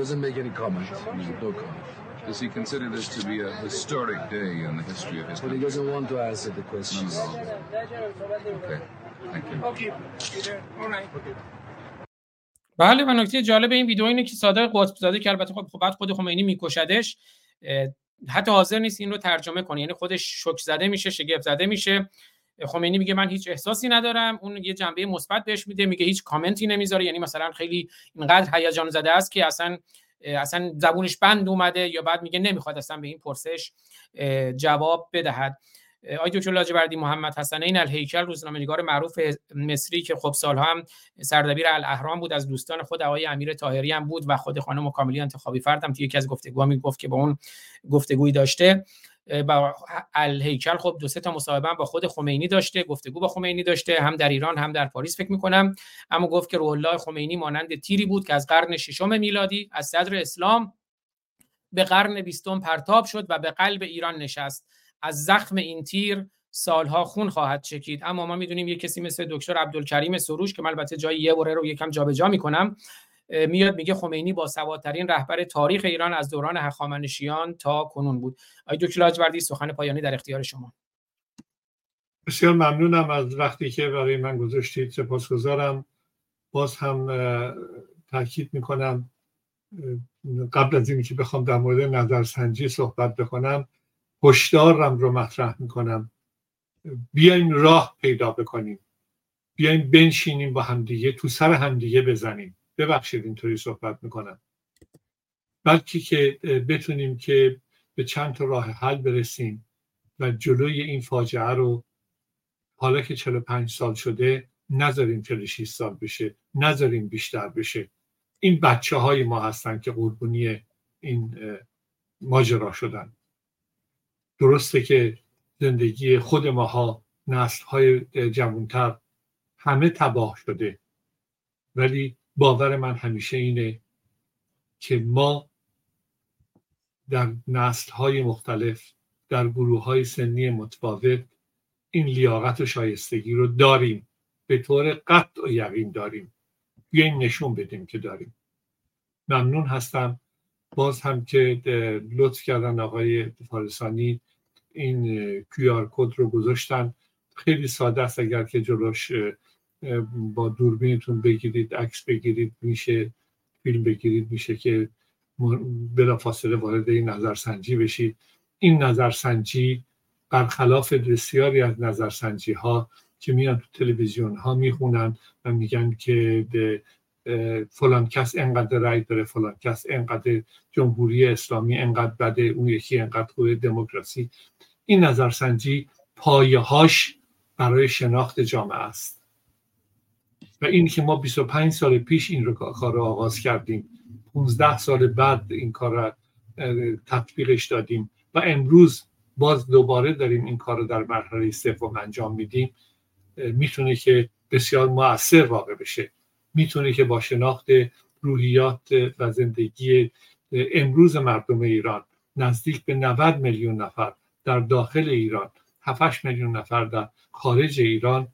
Doesn't make any comment. No comment. Does he consider this to be a historic day in the history of his country? But he doesn't want to answer the questions. Okay. Thank you. Okay. All right. بله، و نکته جالب این ویدیو اینه که صادق قطب زاده که البته خب بعد خود خمینی میکشدش، حتی حاضر نیست این رو ترجمه کنه، یعنی خودش شوک زده میشه، شگفت زده میشه. خمینی میگه من هیچ احساسی ندارم، اون یه جنبه مثبت بهش میده، میگه هیچ کامنتی نمیذاره، یعنی مثلا خیلی اینقدر هیجان زده است که اصلا زبونش بند اومده، یا بعد میگه نمیخواد اصلا به این پرسش جواب بدهد. آقای دکتر لاجوردی، محمد حسنین الهیکل، روزنامه‌نگار معروف مصری که خب سال‌ها هم سردبیر الاهرام بود، از دوستان خود آقای امیر طاهری هم بود و خود خانم کاملیا انتخابی فرد هم توی یکی از گفتگوها میگفت که با اون گفتگویی داشته. با الهیکل خب دو سه تا مصاحبه با خود خمینی داشته، گفتگو با خمینی داشته، هم در ایران هم در پاریس فکر می‌کنم. اما گفت که روح الله خمینی مانند تیری بود که از قرن ششم میلادی از صدر اسلام به قرن 20 پرتاب شد و به قلب ایران نشست. از زخم این تیر سالها خون خواهد چکید. اما ما میدونیم یک کسی مثل دکتر عبدالکریم سروش که من البته جای یه بره رو یکم جابجا میکنم، میاد میگه خمینی با سوادترین رهبر تاریخ ایران از دوران هخامنشیان تا کنون بود. آقای دکتر لاجوردی، سخن پایانی در اختیار شما. بسیار ممنونم از وقتی که برای من گذاشتید، سپاسگزارم. باز هم تاکید میکنم قبل از اینکه بخوام در مورد نظرسنجی صحبت بکنم، هشدارم رو مطرح میکنم، بیاین راه پیدا بکنیم، بیاین بنشینیم با همدیگه، تو سر همدیگه بزنیم. ببخشید اینطوری صحبت میکنم، بلکه که بتونیم که به چند تا راه حل برسیم و جلوی این فاجعه رو حالا که 45 سال شده نذاریم 46 سال بشه، نذاریم بیشتر بشه. این بچه های ما هستن که قربونی این ماجرا شدن. درسته که زندگی خود ماها، نسل‌های جوان‌تر، همه تباه شده، ولی باور من همیشه اینه که ما در نسل‌های مختلف، در گروه‌های سنی متفاوت این لیاقت و شایستگی رو داریم، به طور قطع و یقین داریم. بیاییم نشون بدیم که داریم. ممنون هستم. باز هم که لطف کردن آقای فارسانی این QR کد رو گذاشتن، خیلی ساده است، اگر که جلوش با دوربینتون بگیرید، عکس بگیرید میشه، فیلم بگیرید میشه که بلافاصله وارد این نظرسنجی بشید. این نظرسنجی برخلاف بسیاری از نظرسنجی ها که میان تو تلویزیون ها میخونن و میگن که به فلان کس انقدر رای داره، فلان کس انقدر، جمهوری اسلامی انقدر بده، اون یکی انقدر خوبه، دموکراسی. این نظرسنجی پایه‌هاش برای شناخت جامعه است و این که ما 25 سال پیش این کار رو آغاز کردیم، 15 سال بعد این کار رو تطبیقش دادیم و امروز باز دوباره داریم این کار رو در مرحله سوم انجام میدیم، میتونه که بسیار مؤثر واقع بشه، میتونه که با شناخت روحیات و زندگی امروز مردم ایران، نزدیک به 90 میلیون نفر در داخل ایران، 7 میلیون نفر در خارج ایران،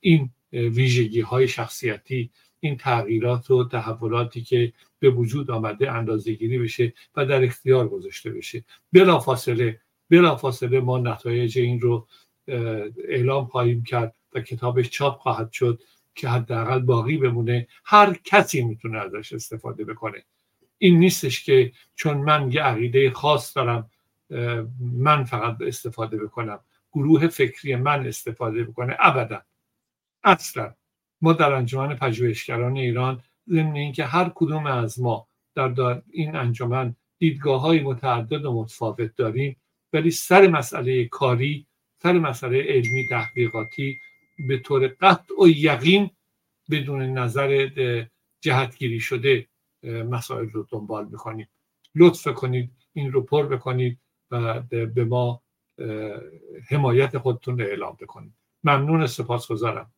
این ویژگی های شخصیتی، این تغییرات و تحولاتی که به وجود آمده اندازه‌گیری بشه و در اختیار گذاشته بشه. بلافاصله ما نتایج این رو اعلام خواهیم کرد و کتابش چاپ خواهد شد که حداقل باقی بمونه، هر کسی میتونه ازش استفاده بکنه. این نیستش که چون من یه عقیده خاص دارم من فقط استفاده بکنم، گروه فکری من استفاده بکنه، ابدا، اصلا. ما در انجمن پژوهشگران ایران ضمن اینکه هر کدوم از ما در این انجمن دیدگاه‌های متعدد و متفاوت داریم، ولی سر مسئله کاری، سر مسئله علمی تحقیقاتی به طور قطع و یقین بدون نظر جهتگیری شده مسائل رو دنبال می‌کنیم. لطف کنید این رو پر بکنید و به ما حمایت خودتون رو اعلام بکنید. ممنون، سپاسگزارم.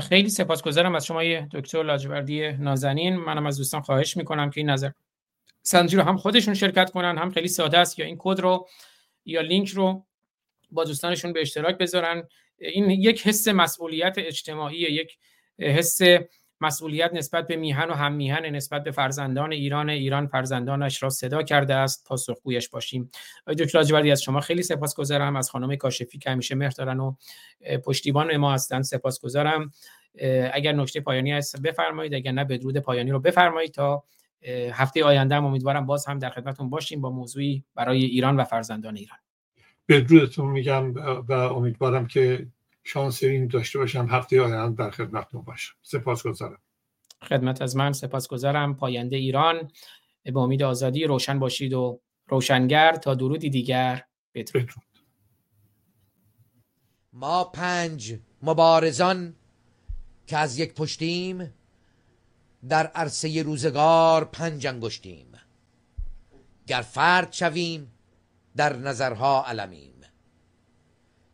خیلی سپاسگزارم از شما دکتر لاجوردی نازنین. منم از دوستان خواهش میکنم که این نظر سنجی رو هم خودشون شرکت کنن، هم خیلی ساده است، یا این کد رو یا لینک رو با دوستانشون به اشتراک بذارن. این یک حس مسئولیت اجتماعی، یک حس مسئولیت نسبت به میهن و هم میهن، نسبت به فرزندان ایران، ایران فرزندانش را صدا کرده است، پاسخگویش باشیم. دکتر لاجوردی از شما خیلی سپاسگزارم، از خانم کاشفی که همیشه مهر دارن و پشتیبان ما هستن سپاسگزارم. اگر نکته پایانی هست بفرمایید، اگر نه بدرود پایانی رو بفرمایید. تا هفته آینده امیدوارم باز هم در خدمتتون باشیم با موضوعی برای ایران و فرزندان ایران. بدرودتون میگم و امیدوارم که شانس این داشته باشم هفته آینده در خدمتتون باشم. سپاسگزارم. خدمت از من، سپاسگزارم. پاینده ایران، به امید آزادی. روشن باشید و روشنگر. تا درودی دیگر، بدرود. ما 5 مبارزان که از یک پشتیم، در عرصه روزگار 5 انگشتیم. گر فرد شویم در نظرها علمیم،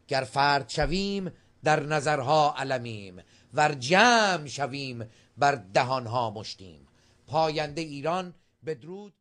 گر فرد شویم در نظرها علمیم، ور جمع شویم بر دهانها مشتیم. پاینده ایران، بدرود.